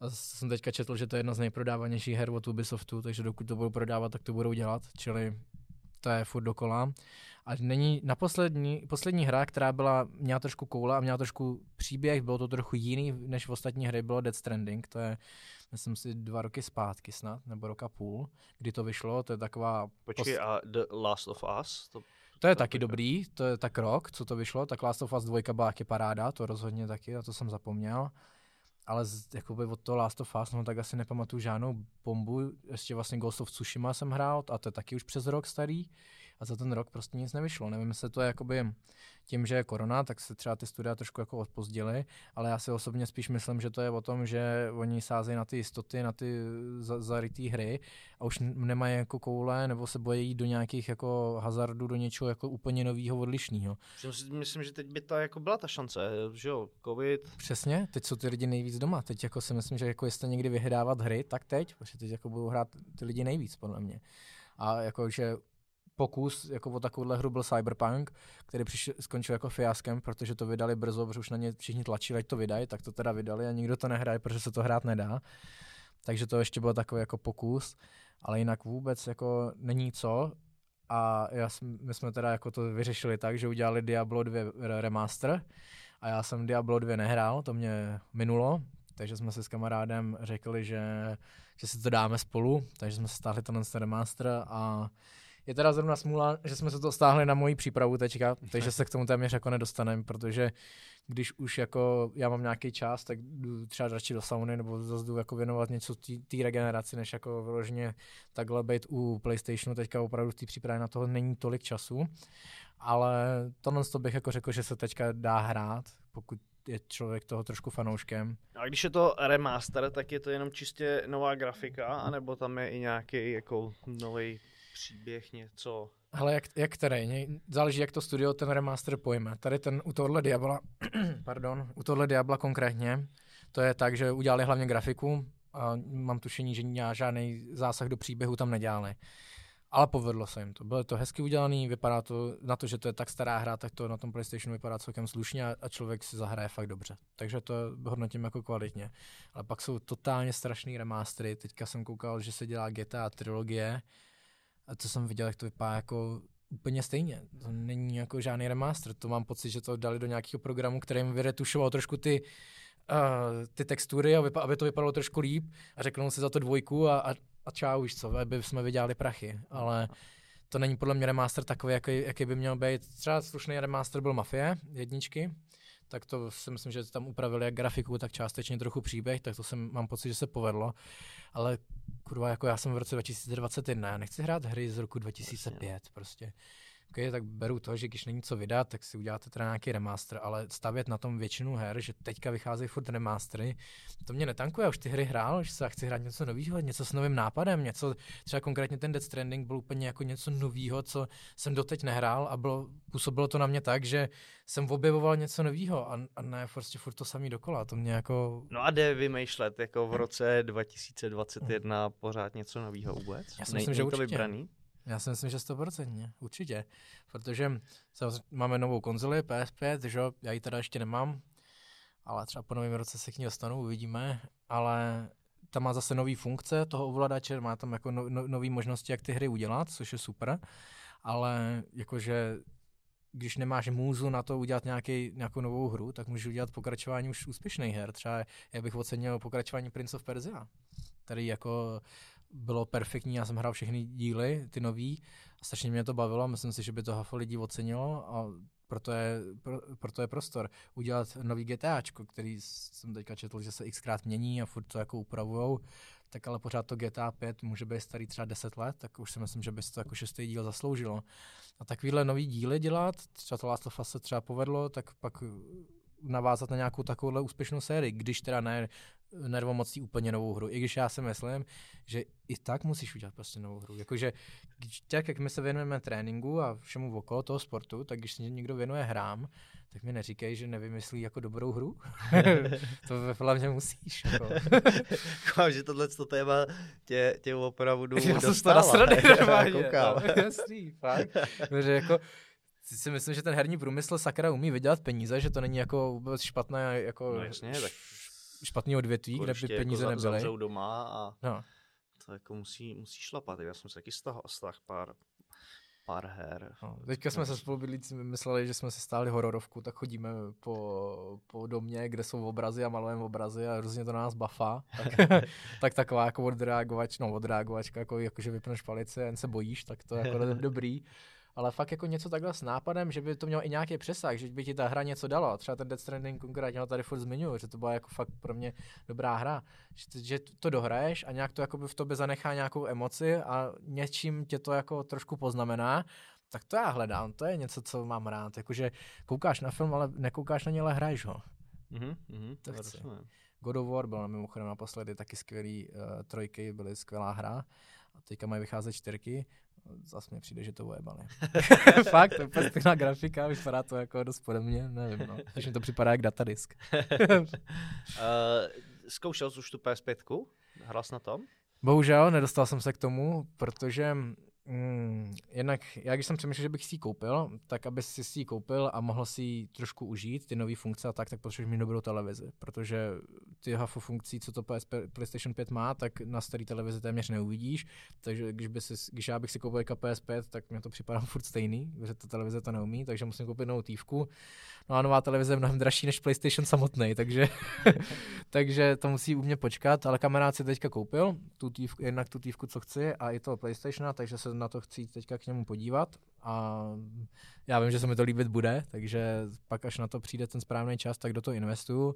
A jsem teďka četl, že to je jedna z nejprodávanějších her od Ubisoftu, takže dokud to budou prodávat, tak to budou dělat, čili to je furt dokola. A není na poslední hra, která byla, měla trošku koula a měla trošku příběh, bylo to trochu jiný než v ostatní hry, bylo Death Stranding, to je myslím si 2 roky zpátky snad, nebo 1,5 roku, kdy to vyšlo, to je taková... Počkej, a The Last of Us? To je taky dobrý, to je tak rok, co to vyšlo, tak Last of Us 2 byla taky paráda, to rozhodně taky, na to jsem zapomněl. Ale jakoby od toho Last of Us, no tak asi nepamatuju žádnou bombu, ještě vlastně Ghost of Tsushima jsem hrál a to je taky už přes rok starý a za ten rok prostě nic nevyšlo. Nevím, jestli to je jakoby tím, že je korona, tak se třeba ty studia trošku jako odpozdily, ale já si osobně spíš myslím, že to je o tom, že oni sázejí na ty jistoty, na ty zarytý hry a už nemají jako koule nebo se bojí do nějakých jako hazardů, do něčeho jako úplně novýho, odlišného. Myslím, že teď by ta jako byla ta šance, že jo, covid. Přesně, teď jsou ty lidi nejvíc doma, teď jako si myslím, že jako jestli někdy vyhrávat hry, tak teď, protože teď jako budou hrát ty lidi nejvíc podle mě. A jako, že pokus jako o takovouhle hru byl Cyberpunk, který skončil jako fiaskem, protože to vydali brzo, protože už na ně všichni tlačili, ať to vydají, tak to teda vydali a nikdo to nehraje, protože se to hrát nedá. Takže to ještě byl takový jako pokus, ale jinak vůbec jako není co. A my jsme teda jako to vyřešili tak, že udělali Diablo 2 remaster a já jsem Diablo 2 nehrál, to mě minulo. Takže jsme si s kamarádem řekli, že si to dáme spolu, takže jsme si stáhli ten remaster a je teda zrovna smůla, že jsme se to stáhli na moji přípravu teďka, takže se k tomu téměř jako nedostaneme, protože když už jako já mám nějaký čas, tak jdu třeba radši do sauny nebo zase jdu jako věnovat něco té regeneraci, než jako vyloženě takhle být u PlayStationu, teďka opravdu v té přípravě na toho není tolik času, ale to bych jako řekl, že se teďka dá hrát, pokud je člověk toho trošku fanouškem. A když je to remaster, tak je to jenom čistě nová grafika, anebo tam je i nějaký jako nový příběh, něco? Hele, jak tady, záleží, jak to studio ten remaster pojme. Tady u tohle Diabla konkrétně, to je tak, že udělali hlavně grafiku a mám tušení, že žádný zásah do příběhu tam nedělali. Ale povedlo se jim to. Bylo to hezky udělané, vypadá to na to, že to je tak stará hra, tak to na tom PlayStationu vypadá celkem slušně a člověk si zahraje fakt dobře. Takže to hodnotím jako kvalitně. Ale pak jsou totálně strašný remastery. Teďka jsem koukal, že se dělá GTA trilogie a to jsem viděl, jak to vypadá jako úplně stejně. To není jako žádný remaster. To mám pocit, že to dali do nějakého programu, který jim vyretušoval trošku ty textury, aby to vypadalo trošku líp a řeknou si za to 2 a čau, víš co, aby jsme vydělali prachy, ale to není podle mě remaster takový, jaký by měl být. Třeba slušný remaster byl Mafie 1, tak to si myslím, že tam upravili jak grafiku, tak částečně trochu příběh, tak to mám pocit, že se povedlo, ale kurva, jako já jsem v roce 2021, já nechci hrát hry z roku 2005 prostě. Okay, tak beru to, že když není co vydat, tak si uděláte teda nějaký remaster, ale stavět na tom většinu her, že teďka vycházejí furt remastery, to mě netankuje, já už ty hry hrál, že se chci hrát něco novýho, něco s novým nápadem, něco, třeba konkrétně ten Death Stranding byl úplně jako něco novýho, co jsem doteď nehrál a působilo to na mě tak, že jsem objevoval něco novýho a ne prostě furt to samý dokola, to mě jako... No a jde vymýšlet jako v roce 2021 pořád něco novýho vůbec? Já si myslím, že určitě. Vybraný? Já si myslím, že 100%, určitě, protože máme novou konzoli, PS5, že? Já ji teda ještě nemám, ale třeba po novém roce se k ní dostanu, uvidíme, ale ta má zase nový funkce toho ovladače, má tam jako nový možnosti, jak ty hry udělat, což je super, ale jakože když nemáš můzu na to udělat nějakou novou hru, tak můžeš udělat pokračování už úspěšných her, třeba já bych ocenil pokračování Prince of Persia, který jako... Bylo perfektní, já jsem hrál všechny díly, ty nový, a strašně mě to bavilo, myslím si, že by to hafo lidí ocenilo a proto je prostor udělat nový GTAčko, který jsem teďka četl, že se xkrát mění a furt to jako upravujou, tak ale pořád to GTA 5 může být starý třeba 10 let, tak už si myslím, že by se to jako 6. díl zasloužilo. A takovýhle nový díly dělat, třeba to Last of Us se třeba povedlo, tak pak navázat na nějakou takovouhle úspěšnou sérii, když teda nervomocní úplně novou hru. I když já si myslím, že i tak musíš udělat prostě novou hru. Jakože tak, jak my se věnujeme tréninku a všemu okolo toho sportu, tak když někdo věnuje hrám, tak mi neříkej, že nevymyslí jako dobrou hru. To podle mě musíš. Jako. Koukám, že tohleto téma tě opravdu já dostala. Já jsem to nasranej normálně. Koukám. Jasný, fakt. Takže jako... Si myslím, že ten herní průmysl sakra umí vydělat peníze, že to není jako vůbec špatné, jako no jasně, tak špatný odvětví, kde by peníze jako nebyly. Zavřou doma a no. To jako musí šlapat. Já jsem se taky stáhl pár her. No, teďka jsme se spolubydlíci mysleli, že jsme se stáli hororovku, tak chodíme po domě, kde jsou obrazy a malujeme obrazy a různě to na nás bafá. Tak taková jako odreagovačka, jako že vypneš palici a jen se bojíš, tak to je jako dobrý. Ale fakt jako něco takhle s nápadem, že by to mělo i nějaký přesah, že by ti ta hra něco dala. Třeba ten Death Stranding konkrétně ho tady furt zmiňuji, že to byla jako fakt pro mě dobrá hra. Že to dohraješ a nějak to jakoby v tobě zanechá nějakou emoci a něčím tě to jako trošku poznamená. Tak to já hledám, to je něco, co mám rád. Jakože koukáš na film, ale nekoukáš na něj, ale hraješ ho. To chci. God of War byl mimochodem naposledy taky skvělý, 3 byly skvělá hra. A teďka mají vycházet 4, zase mi přijde, že to ojebali. Fakt, to je pěkná grafika, vypadá to jako dost podobně, nevím, no. Když mi to připadá jak datadisk. Zkoušel jsi už tu PS5? Hrál jsi na tom? Bohužel, nedostal jsem se k tomu, protože jednak já když jsem přemýšlel, že bych si ji koupil, tak aby si ji koupil a mohl si ji trošku užít, ty nové funkce a tak potřebuješ mít dobrou televizi, protože ty hafo funkcí, co to PlayStation 5 má, tak na starý televizi téměř neuvidíš, takže když já bych si koupil PS5, tak mi to připadá furt stejný, protože ta televize to neumí, takže musím koupit novou tívku. No a nová televize je mnohem dražší než PlayStation samotný, takže to musí u mě počkat, ale kamarád si teďka koupil tu tívku, co chci, a i toho PlayStationa, takže se na to chci teďka k němu podívat a já vím, že se mi to líbit bude, takže pak až na to přijde ten správný čas, tak do toho investuju,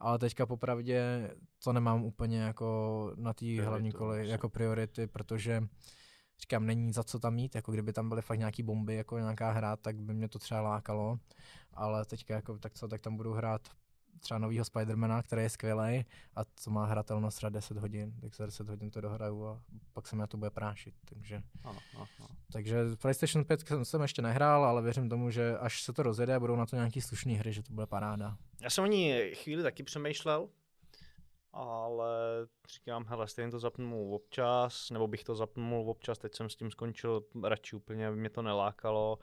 ale teďka popravdě to nemám úplně jako na té hlavní kole jako priority, protože říkám, není za co tam jít, jako kdyby tam byly fakt nějaký bomby, jako nějaká hra, tak by mě to třeba lákalo, ale teďka jako tak tam budu hrát třeba novýho Spidermana, který je skvělej a co má hratelnost třeba 10 hodin, tak za 10 hodin to dohraju a pak se mi na to bude prášit, takže... Ano. Takže PlayStation 5 jsem ještě nehrál, ale věřím tomu, že až se to rozjede, budou na to nějaký slušné hry, že to bude paráda. Já jsem o ní chvíli taky přemýšlel ale říkám, hele, stejně to zapnul občas, nebo bych to zapnul občas, teď jsem s tím skončil, radši úplně mě to nelákalo,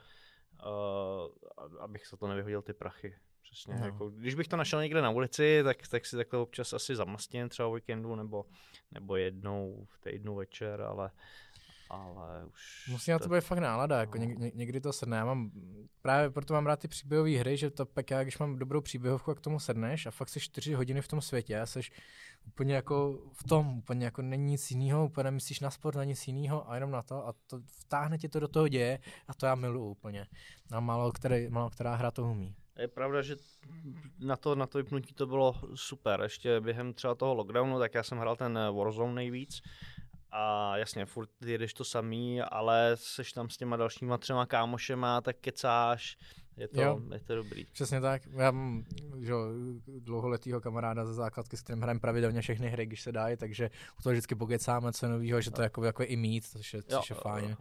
abych se to nevyhodil ty prachy. Přesně, no. Jako, když bych to našel někde na ulici, tak si takhle občas asi zamastním, třeba o víkendu nebo jednou v týdnu večer, ale už... Musí na to být fakt nálada, jako někdy to sedne. Já mám, právě proto mám rád ty příběhové hry, že to pekla, když mám dobrou příběhovku a k tomu sedneš a fakt jsi 4 hodiny v tom světě a jsi úplně jako v tom, úplně jako není nic jiného, úplně nemyslíš na sport, na nic jiného a jenom na to a to vtáhne tě to do toho děje a to já miluju úplně. A málo která hra to umí. Je pravda, že na to vypnutí to bylo super, ještě během třeba toho lockdownu, tak já jsem hrál ten Warzone nejvíc a jasně, furt jedeš to samý, ale seš tam s těma dalšíma 3 kámošema, tak kecáš, je to dobrý. Přesně tak, já mám dlouholetýho kamaráda ze základky, s kterým hrajeme pravidelně všechny hry, když se dají, takže u toho vždycky pokecáme, co novýho, že to je jako i mít, což je fajn. Jo.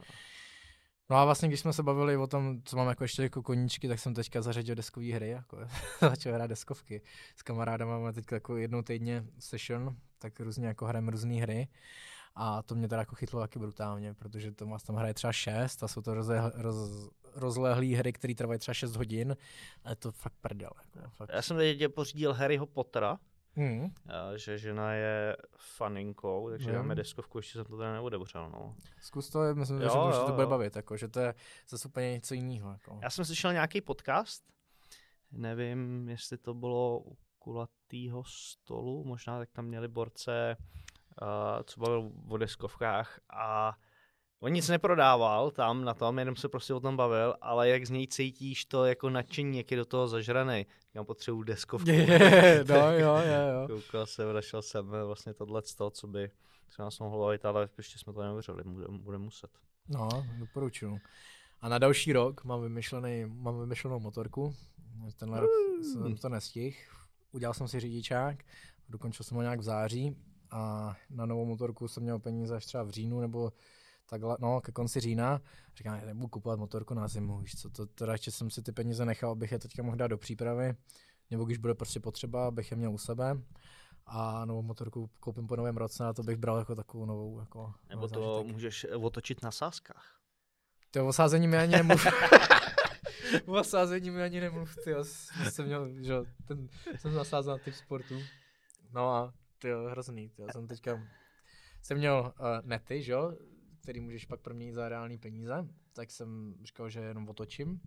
No a vlastně, když jsme se bavili o tom, co mám jako ještě jako koníčky, tak jsem teďka zařadil deskové hry, jako začal hrát deskovky. S kamarádama máme teďka jako jednou týdně session, tak různě jako hrajeme různé hry. A to mě teda jako chytlo taky brutálně, protože to tam hraje třeba 6 a jsou to rozlehlé hry, které trvají třeba 6 hodin. A je to fakt prdel. Jako, fakt. Já jsem teď pořídil Harryho Pottera, že žena je faninkou, takže dáme deskovku, ještě jsem to teda neodebřel. No. Zkus to, myslím, že to bude bavit, jako, že to je zase úplně něco jiného. Jako. Já jsem slyšel nějaký podcast, nevím, jestli to bylo u kulatýho stolu, možná tak tam měli borce, co bavil o deskovkách a on nic neprodával tam na tom, jenom se prostě o tom bavil, ale jak z něj cítíš to jako nadšení, jak je do toho zažranej. Já potřebuju deskovku. No. Koukal jsem, našel jsem vlastně tohleto, co by se nás mohlo bavit, ale ještě jsme to neuvěřili, budeme muset. No, doporučuju. A na další rok mám vymyšlenou motorku. Tenhle rok jsem to nestihl. Udělal jsem si řidičák, dokončil jsem ho nějak v září a na novou motorku jsem měl peníze až třeba v říjnu nebo takhle, no, ke konci října, říkám, nebudu kupovat motorku na zimu, víš co, to radši jsem si ty peníze nechal, abych je teďka mohl dát do přípravy, nebo když bude prostě potřeba, abych je měl u sebe. A novou motorku koupím po novém roce a to bych bral jako takovou novou, jako... Nebo to zážitek. Můžeš otočit na sázkách. To o sázení mi ani nemluv. Já jsem měl, že jsem zasázal na typ sportu. No a tyjo, hrozný, jsem teďka... Jsem měl nety, že jo? Který můžeš pak proměnit za reální peníze, tak jsem říkal, že jenom otočím.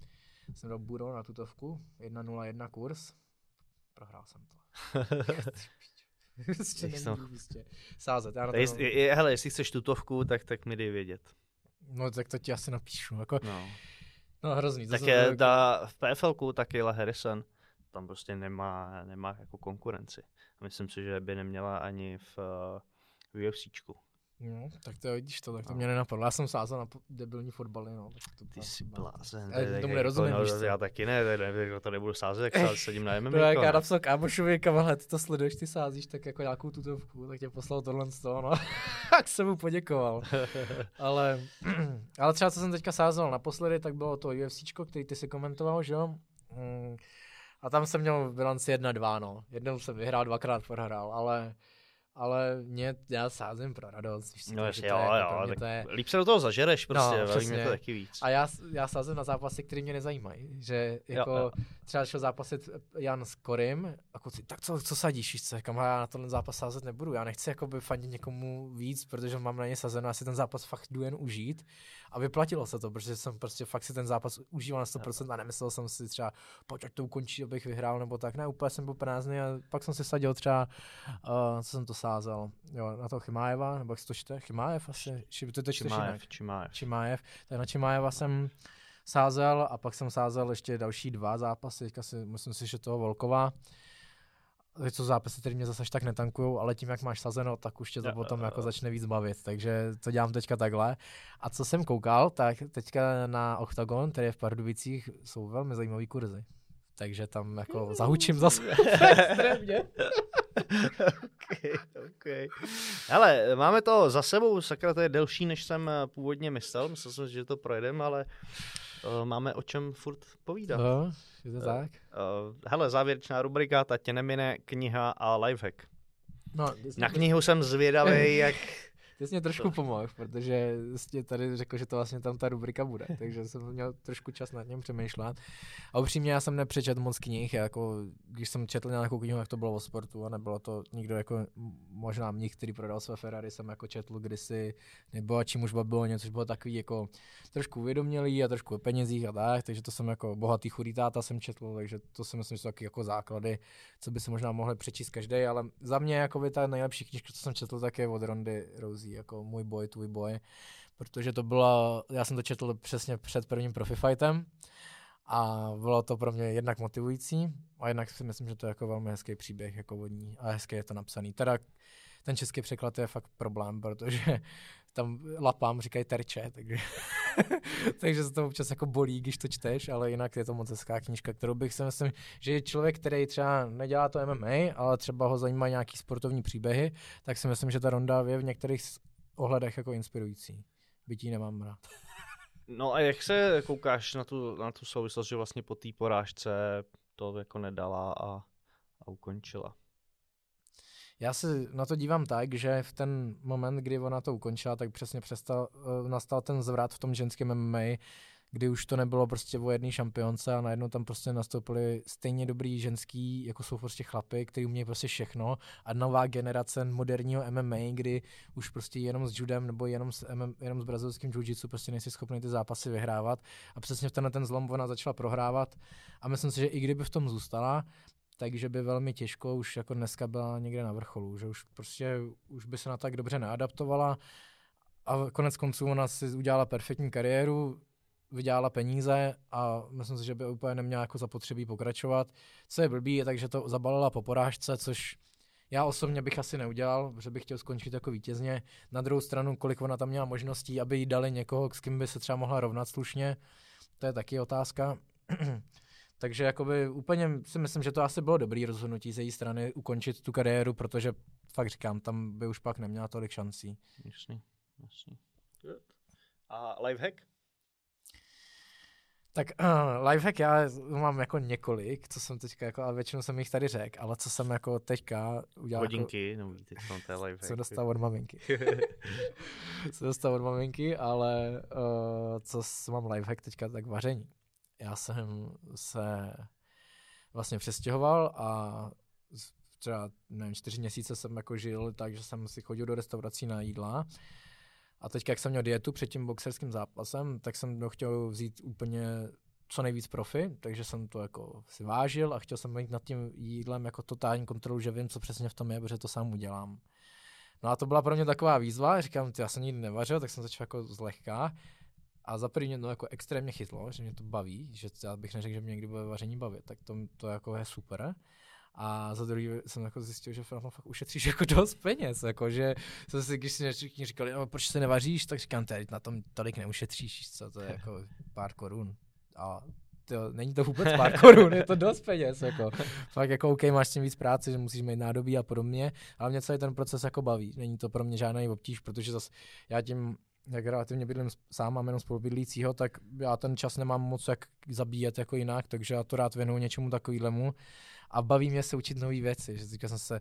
Jsem dal buro na tutovku, 1,01 kurz, prohrál jsem to. Sázet. Hele, jestli chceš tutovku, tak mi dej vědět. No tak to ti asi napíšu. Jako... No hrozný. Tak je v PFLku taky La Harrison, tam prostě nemá jako konkurenci. Myslím si, že by neměla ani v UFCčku. No, tak to vidíš to, tak to mě nenapadlo. Já jsem sázal na debilní fotbaly, no. Ty jsi blázen. Já tomu nerozumím, víš co? Já taky ne, to nebudu sázet, tak sedím na MMA. To je jak já napsal kámošovi, kamahle, ty to sleduješ, ty sázíš, tak jako nějakou tutovku, tak tě poslal tohle z toho, no. Tak jsem mu poděkoval. Ale třeba co jsem teďka sázal naposledy, tak bylo to UFCčko, který ty si komentoval, že jo? A tam jsem měl bilanci 1-2, no. Jednou jsem vyhrál, 2krát prohrál, ale mě, já sázím pro radost. No ještě jo, líp se do toho zažereš prostě, no, velmi mě to taky víc. A já sázím na zápasy, které mě nezajímají, že jako třeba šel zápasit Jan s Korym a kluci, tak co sadíš, víš co, já na tenhle zápas sázet nebudu, já nechci jakoby fandit někomu víc, protože mám na ně sazeno, já si ten zápas fakt jdu jen užít a vyplatilo se to, protože jsem prostě fakt si ten zápas užíval na 100% a nemyslel jsem si třeba, pojď, ať to ukončí, abych vyhrál nebo tak, ne, úplně jsem byl prázdný a pak jsem si sadil třeba, co jsem to sázal, jo, na toho Chimájeva, nebo jak se to čte, Chimájev asi, Chimájev, tak na Chimájeva jsem sázel a pak jsem sázel ještě další 2 zápasy, teďka si, myslím si, že toho Volkova, to jsou zápasy, které mě zase tak netankujou, ale tím, jak máš sazeno, tak už tě to potom jako začne víc bavit, takže to dělám teďka takhle. A co jsem koukal, tak teďka na Octagon, který je v Pardubicích, jsou velmi zajímavý kurzy, takže tam jako zahučím zase extrémně. Okay. Hele, máme to za sebou, sakra, to je delší, než jsem původně myslel. Myslel jsem, že to projedeme, ale máme o čem furt povídat. No, je to tak. Hele, závěrečná rubrika, ta tě nemine, kniha a lifehack. No, na knihu jsem zvědavý, jak... Ty jsi mě trošku pomohl, protože jsi tady řekl, že to vlastně tam ta rubrika bude, takže jsem měl trošku čas nad něm přemýšlet. A upřímně já jsem nepřečetl moc knih, jako když jsem četl nějakou knihu, jak to bylo o sportu a nebylo to nikdo, jako možná mě, který prodal své Ferrari, jsem jako četl kdysi, nebo čím už bylo něco, což bylo takový jako trošku uvědomělý a trošku o penězích a tak, takže to jsem jako bohatý chudý táta jsem četl, takže to si myslím, že jsou taky jako základy, co by se možná mohli přečíst každý, ale za mě jako ta nejlepší knížka, co jsem četl, tak je od Rondy Rousey, jako Můj boj, tvůj boj, protože to bylo, já jsem to četl přesně před prvním profi fightem a bylo to pro mě jednak motivující a jednak si myslím, že to je jako velmi hezký příběh jako vodní a hezky je to napsaný. Teda ten český překlad je fakt problém, protože tam lapám říkají terče, takže, takže se to občas jako bolí, když to čteš, ale jinak je to moc hezká knížka, kterou bych si myslím, že je člověk, který třeba nedělá to MMA, ale třeba ho zajímají nějaký sportovní příběhy, tak si myslím, že ta Ronda je v některých ohledech jako inspirující, byť ji nemám rád. No a jak se koukáš na tu souvislost, že vlastně po té porážce to jako nedala a ukončila? Já se na to dívám tak, že v ten moment, kdy ona to ukončila, tak přesně nastal ten zvrat v tom ženském MMA, kdy už to nebylo prostě o jedné šampionce a najednou tam prostě nastoupili stejně dobrý ženský, jako jsou prostě chlapy, který umějí prostě všechno a nová generace moderního MMA, kdy už prostě jenom s judem nebo jenom s brazilským jiu-jitsu prostě nejsi schopný ty zápasy vyhrávat a přesně v tenhle ten zlom ona začala prohrávat a myslím si, že i kdyby v tom zůstala, takže by velmi těžko už jako dneska byla někde na vrcholu, že už prostě už by se na tak dobře neadaptovala a konec konců ona si udělala perfektní kariéru, vydělala peníze a myslím si, že by úplně neměla jako zapotřebí pokračovat. Co je blbý je tak, že to zabalila po porážce, což já osobně bych asi neudělal, protože bych chtěl skončit jako vítězně. Na druhou stranu, kolik ona tam měla možností, aby jí dali někoho, s kým by se třeba mohla rovnat slušně, to je taky otázka. Takže jakoby úplně si myslím, že to asi bylo dobrý rozhodnutí z její strany ukončit tu kariéru, protože fakt říkám, tam by už pak neměla tolik šancí. Jasný, jasný. A lifehack? Tak lifehack já mám jako několik, co jsem teďka, jako, a většinou jsem jich tady řekl, ale co jsem jako teďka udělal... Hodinky, jako, no teď mám té lifehack. Co dostal od maminky. Ale co mám lifehack teďka, tak vaření. Já jsem se vlastně přestěhoval a třeba, nevím, 4 měsíce jsem jako žil tak, že jsem si chodil do restaurací na jídla. A teď, jak jsem měl dietu před tím boxerským zápasem, tak jsem chtěl vzít úplně co nejvíc profi, takže jsem to jako si vážil a chtěl jsem mít nad tím jídlem jako totální kontrolu, že vím, co přesně v tom je, protože to sám udělám. No a to byla pro mě taková výzva, říkám, já jsem nikdy nevařil, tak jsem začal jako zlehka. A za první mě to jako extrémně chytlo, že mě to baví, že já bych neřekl, že mě někdy bude vaření bavit, tak to jako je super. A za druhý jsem jako zjistil, že fakt ušetříš jako dost peněz, jako, že jsem si, když si říkali, no, proč se nevaříš, tak říkám, teď na tom tolik neušetříš, co to je jako pár korun. A to, není to vůbec pár korun, je to dost peněz, jako. Fakt jako OK, máš s tím víc práce, že musíš mít nádobí a podobně, ale mě celý ten proces jako baví, není to pro mě žádný obtíž, protože zase já tím jak relativně bydlím sám, mám jenom spolubydlícího, tak já ten čas nemám moc jak zabíjet jako jinak, takže já to rád věnuju něčemu takovýhlemu a baví mě se učit nové věci, že teďka jsem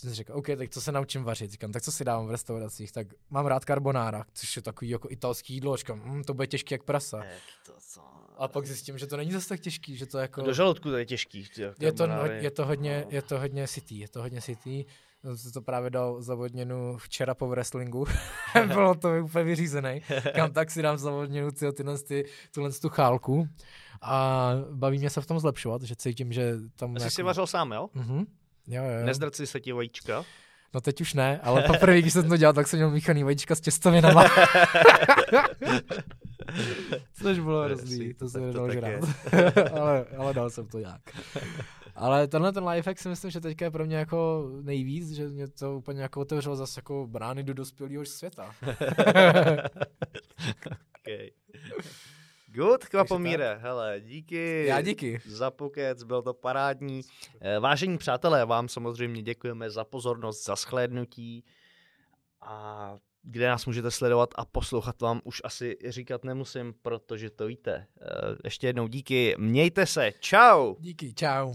si řekl, OK, tak co se naučím vařit, říkám, tak co si dávám v restauracích, tak mám rád carbonara, což je takový jako italský jídlo, říkám, to bude těžký jak prasa. A pak zjistím, že to není zase tak těžký, že to jako... Do žaludku to je těžký. Je to hodně sytý. Jsem to právě dal zavodněnu včera po wrestlingu, bylo to úplně vyřízený. Kam tak si dám zavodněnu tuhle tu chálku a baví mě se v tom zlepšovat, že cítím, že tam... Jsi si vařil sám, jo? Mm-hmm. Jo. Nezdrci se ti vajíčka? No teď už ne, ale poprvé, když jsem to dělal, tak jsem měl míchaný vajíčka s těstovinama. Což bylo hrozný, to jsem nedal žrát. ale dal jsem to nějak. Ale tenhle ten lifehack si myslím, že teďka je pro mě jako nejvíc, že mě to úplně jako otevřelo zase jako brány do dospělého světa. Okay. Good, Kvapomíre, hele, díky. Já díky. Za pokec, bylo to parádní. Vážení přátelé, vám samozřejmě děkujeme za pozornost, za shlédnutí a kde nás můžete sledovat a poslouchat vám už asi říkat nemusím, protože to víte. Ještě jednou díky, mějte se, čau. Díky, čau.